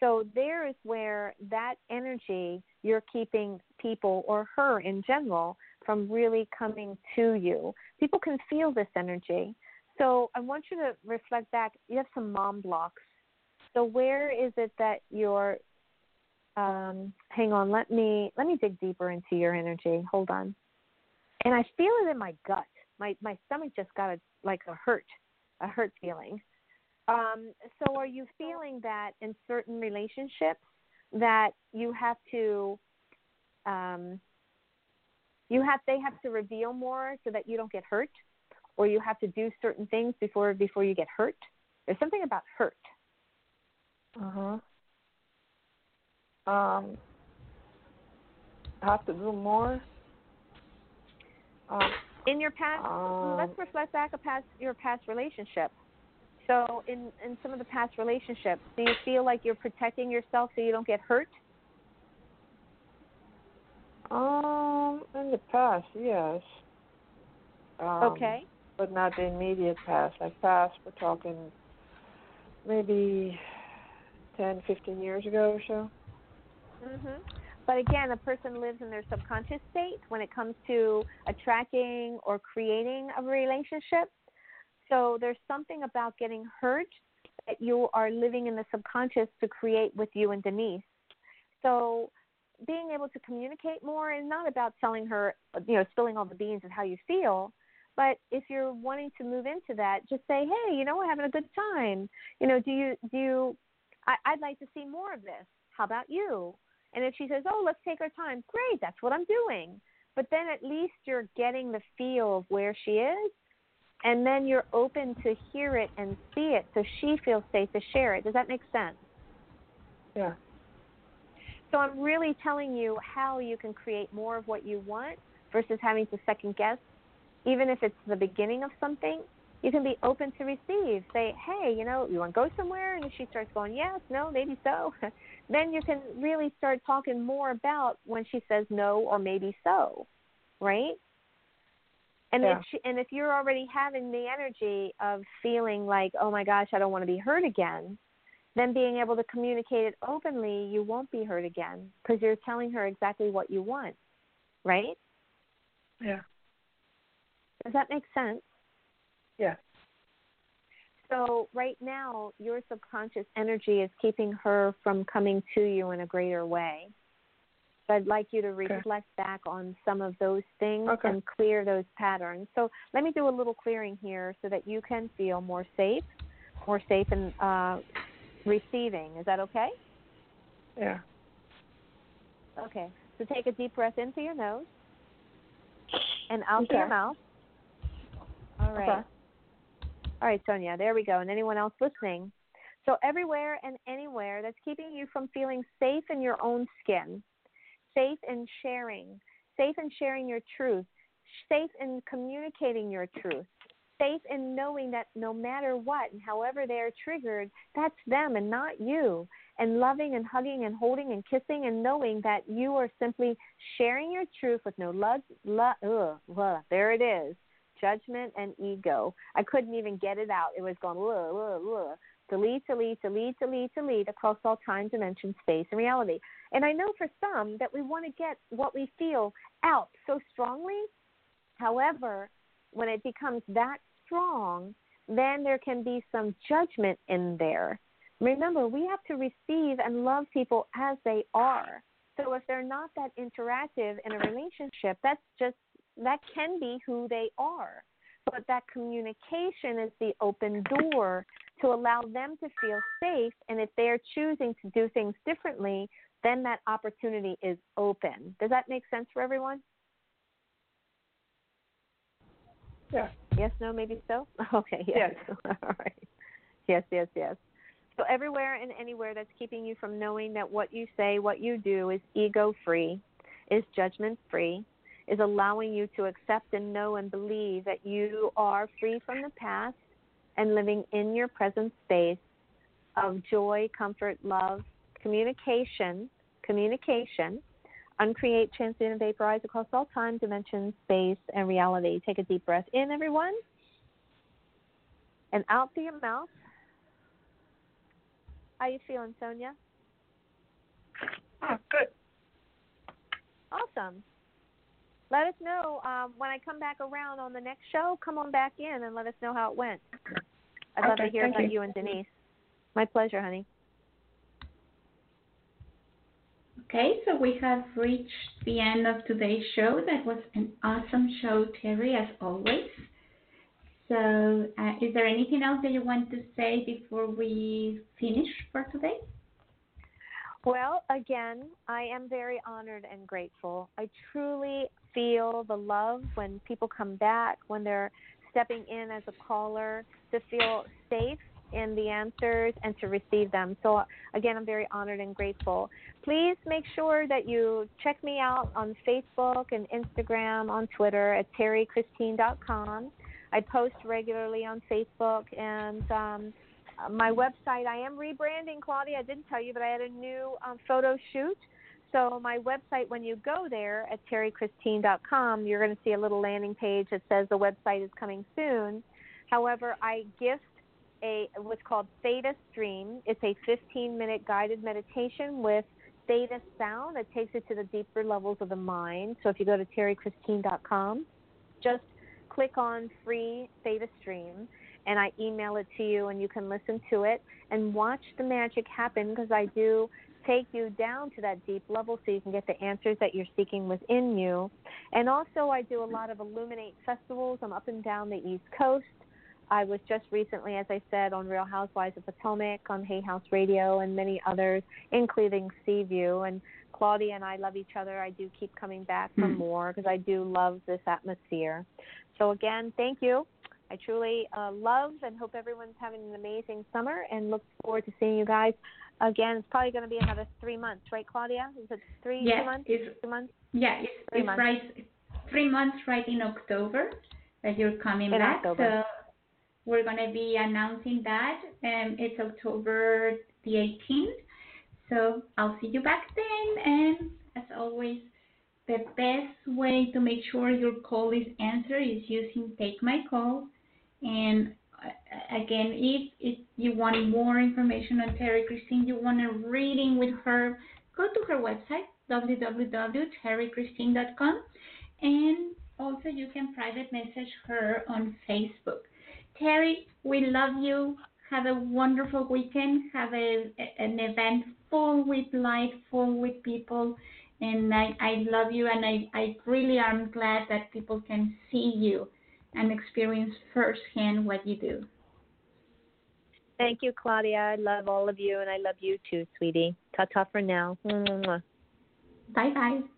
So there is where that energy, you're keeping people or her in general from really coming to you. People can feel this energy. So I want you to reflect back. You have some mom blocks. So where is it that you're hang on, let me dig deeper into your energy. Hold on. And I feel it in my gut. My stomach just got a hurt feeling. So are you feeling that in certain relationships that you have to they have to reveal more so that you don't get hurt, or you have to do certain things before you get hurt? There's something about hurt. Uh-huh. I have to do more. In your past, let's reflect back your past relationship. So in some of the past relationships, do you feel like you're protecting yourself so you don't get hurt? In the past, yes. Okay. But not the immediate past. Like past, we're talking maybe 10, 15 years ago or so. Mm-hmm. But again, a person lives in their subconscious state when it comes to attracting or creating a relationship. So there's something about getting hurt that you are living in the subconscious to create with you and Denise. So being able to communicate more is not about telling her, spilling all the beans of how you feel. But if you're wanting to move into that, just say, hey, we're having a good time. I'd like to see more of this. How about you? And if she says, oh, let's take our time. Great, that's what I'm doing. But then at least you're getting the feel of where she is. And then you're open to hear it and see it, so she feels safe to share it. Does that make sense? Yeah. So I'm really telling you how you can create more of what you want versus having to second guess. Even if it's the beginning of something, you can be open to receive. Say, hey, you want to go somewhere? And if she starts going, yes, no, maybe so. Then you can really start talking more about when she says no or maybe so, right? And, yeah. If you're already having the energy of feeling like, oh, my gosh, I don't want to be hurt again, then being able to communicate it openly, you won't be hurt again because you're telling her exactly what you want, right? Yeah. Does that make sense? Yeah. So right now, your subconscious energy is keeping her from coming to you in a greater way. So I'd like you to reflect back on some of those things and clear those patterns. So let me do a little clearing here so that you can feel more safe in receiving. Is that okay? Yeah. Okay. So take a deep breath into your nose and out through your mouth. All right. Okay. All right, Sonia. There we go. And anyone else listening? So everywhere and anywhere that's keeping you from feeling safe in your own skin, safe in sharing your truth, safe in communicating your truth, safe in knowing that no matter what and however they're triggered, that's them and not you, and loving and hugging and holding and kissing and knowing that you are simply sharing your truth with no judgment and ego. I couldn't even get it out. It was going, delete across all time, dimension, space, and reality. And I know for some that we want to get what we feel out so strongly. However, when it becomes that strong, then there can be some judgment in there. Remember, we have to receive and love people as they are. So if they're not that interactive in a relationship, that can be who they are. But that communication is the open door to allow them to feel safe. And if they're choosing to do things differently, then that opportunity is open. Does that make sense for everyone? Yeah. Yes, no, maybe so? Okay, yes. All right. Yes. So everywhere and anywhere that's keeping you from knowing that what you say, what you do is ego-free, is judgment-free, is allowing you to accept and know and believe that you are free from the past and living in your present space of joy, comfort, love, communication, uncreate, transmute, and vaporize across all time, dimension, space, and reality. Take a deep breath in, everyone, and out through your mouth. How are you feeling, Sonia? Oh, good. Awesome. Let us know when I come back around on the next show. Come on back in and let us know how it went. I'd love to hear about you and Denise. My pleasure, honey. Okay, so we have reached the end of today's show. That was an awesome show, Terrie, as always. So is there anything else that you want to say before we finish for today? Well, again, I am very honored and grateful. I truly feel the love when people come back, when they're stepping in as a caller, to feel safe in the answers and to receive them. So, again, I'm very honored and grateful. Please make sure that you check me out on Facebook and Instagram, on Twitter, at terrychristine.com. I post regularly on Facebook, and my website, I am rebranding, Claudia. I didn't tell you, but I had a new photo shoot. So my website, when you go there at terrychristine.com, you're going to see a little landing page that says the website is coming soon. However, I gift what's called Theta Stream. It's a 15-minute guided meditation with Theta sound that takes it to the deeper levels of the mind. So if you go to terrychristine.com, just click on free Theta Stream, and I email it to you, and you can listen to it and watch the magic happen, because I do take you down to that deep level so you can get the answers that you're seeking within you. And also I do a lot of Illuminate festivals. I'm up and down the East Coast. I was just recently, as I said, on Real Housewives of Potomac, on Hay House Radio, and many others, including CView. And Claudia and I love each other. I do keep coming back for more because I do love this atmosphere. So, again, thank you. I truly love and hope everyone's having an amazing summer and look forward to seeing you guys. Again, it's probably going to be another 3 months, right, Claudia? Is it three, yes, 2 months? It's, 2 months? Yeah, it's right, 3 months right in October that you're coming in back. October. So we're going to be announcing that. It's October the 18th. So I'll see you back then. And as always, the best way to make sure your call is answered is using Take My Call. And again, if you want more information on Terrie Christine, you want a reading with her, go to her website, www.terrychristine.com. And also you can private message her on Facebook. Terrie, we love you. Have a wonderful weekend. Have an event full with light, full with people. And I love you, and I really am glad that people can see you and experience firsthand what you do. Thank you, Claudia. I love all of you, and I love you too, sweetie. Ta-ta for now. Bye-bye.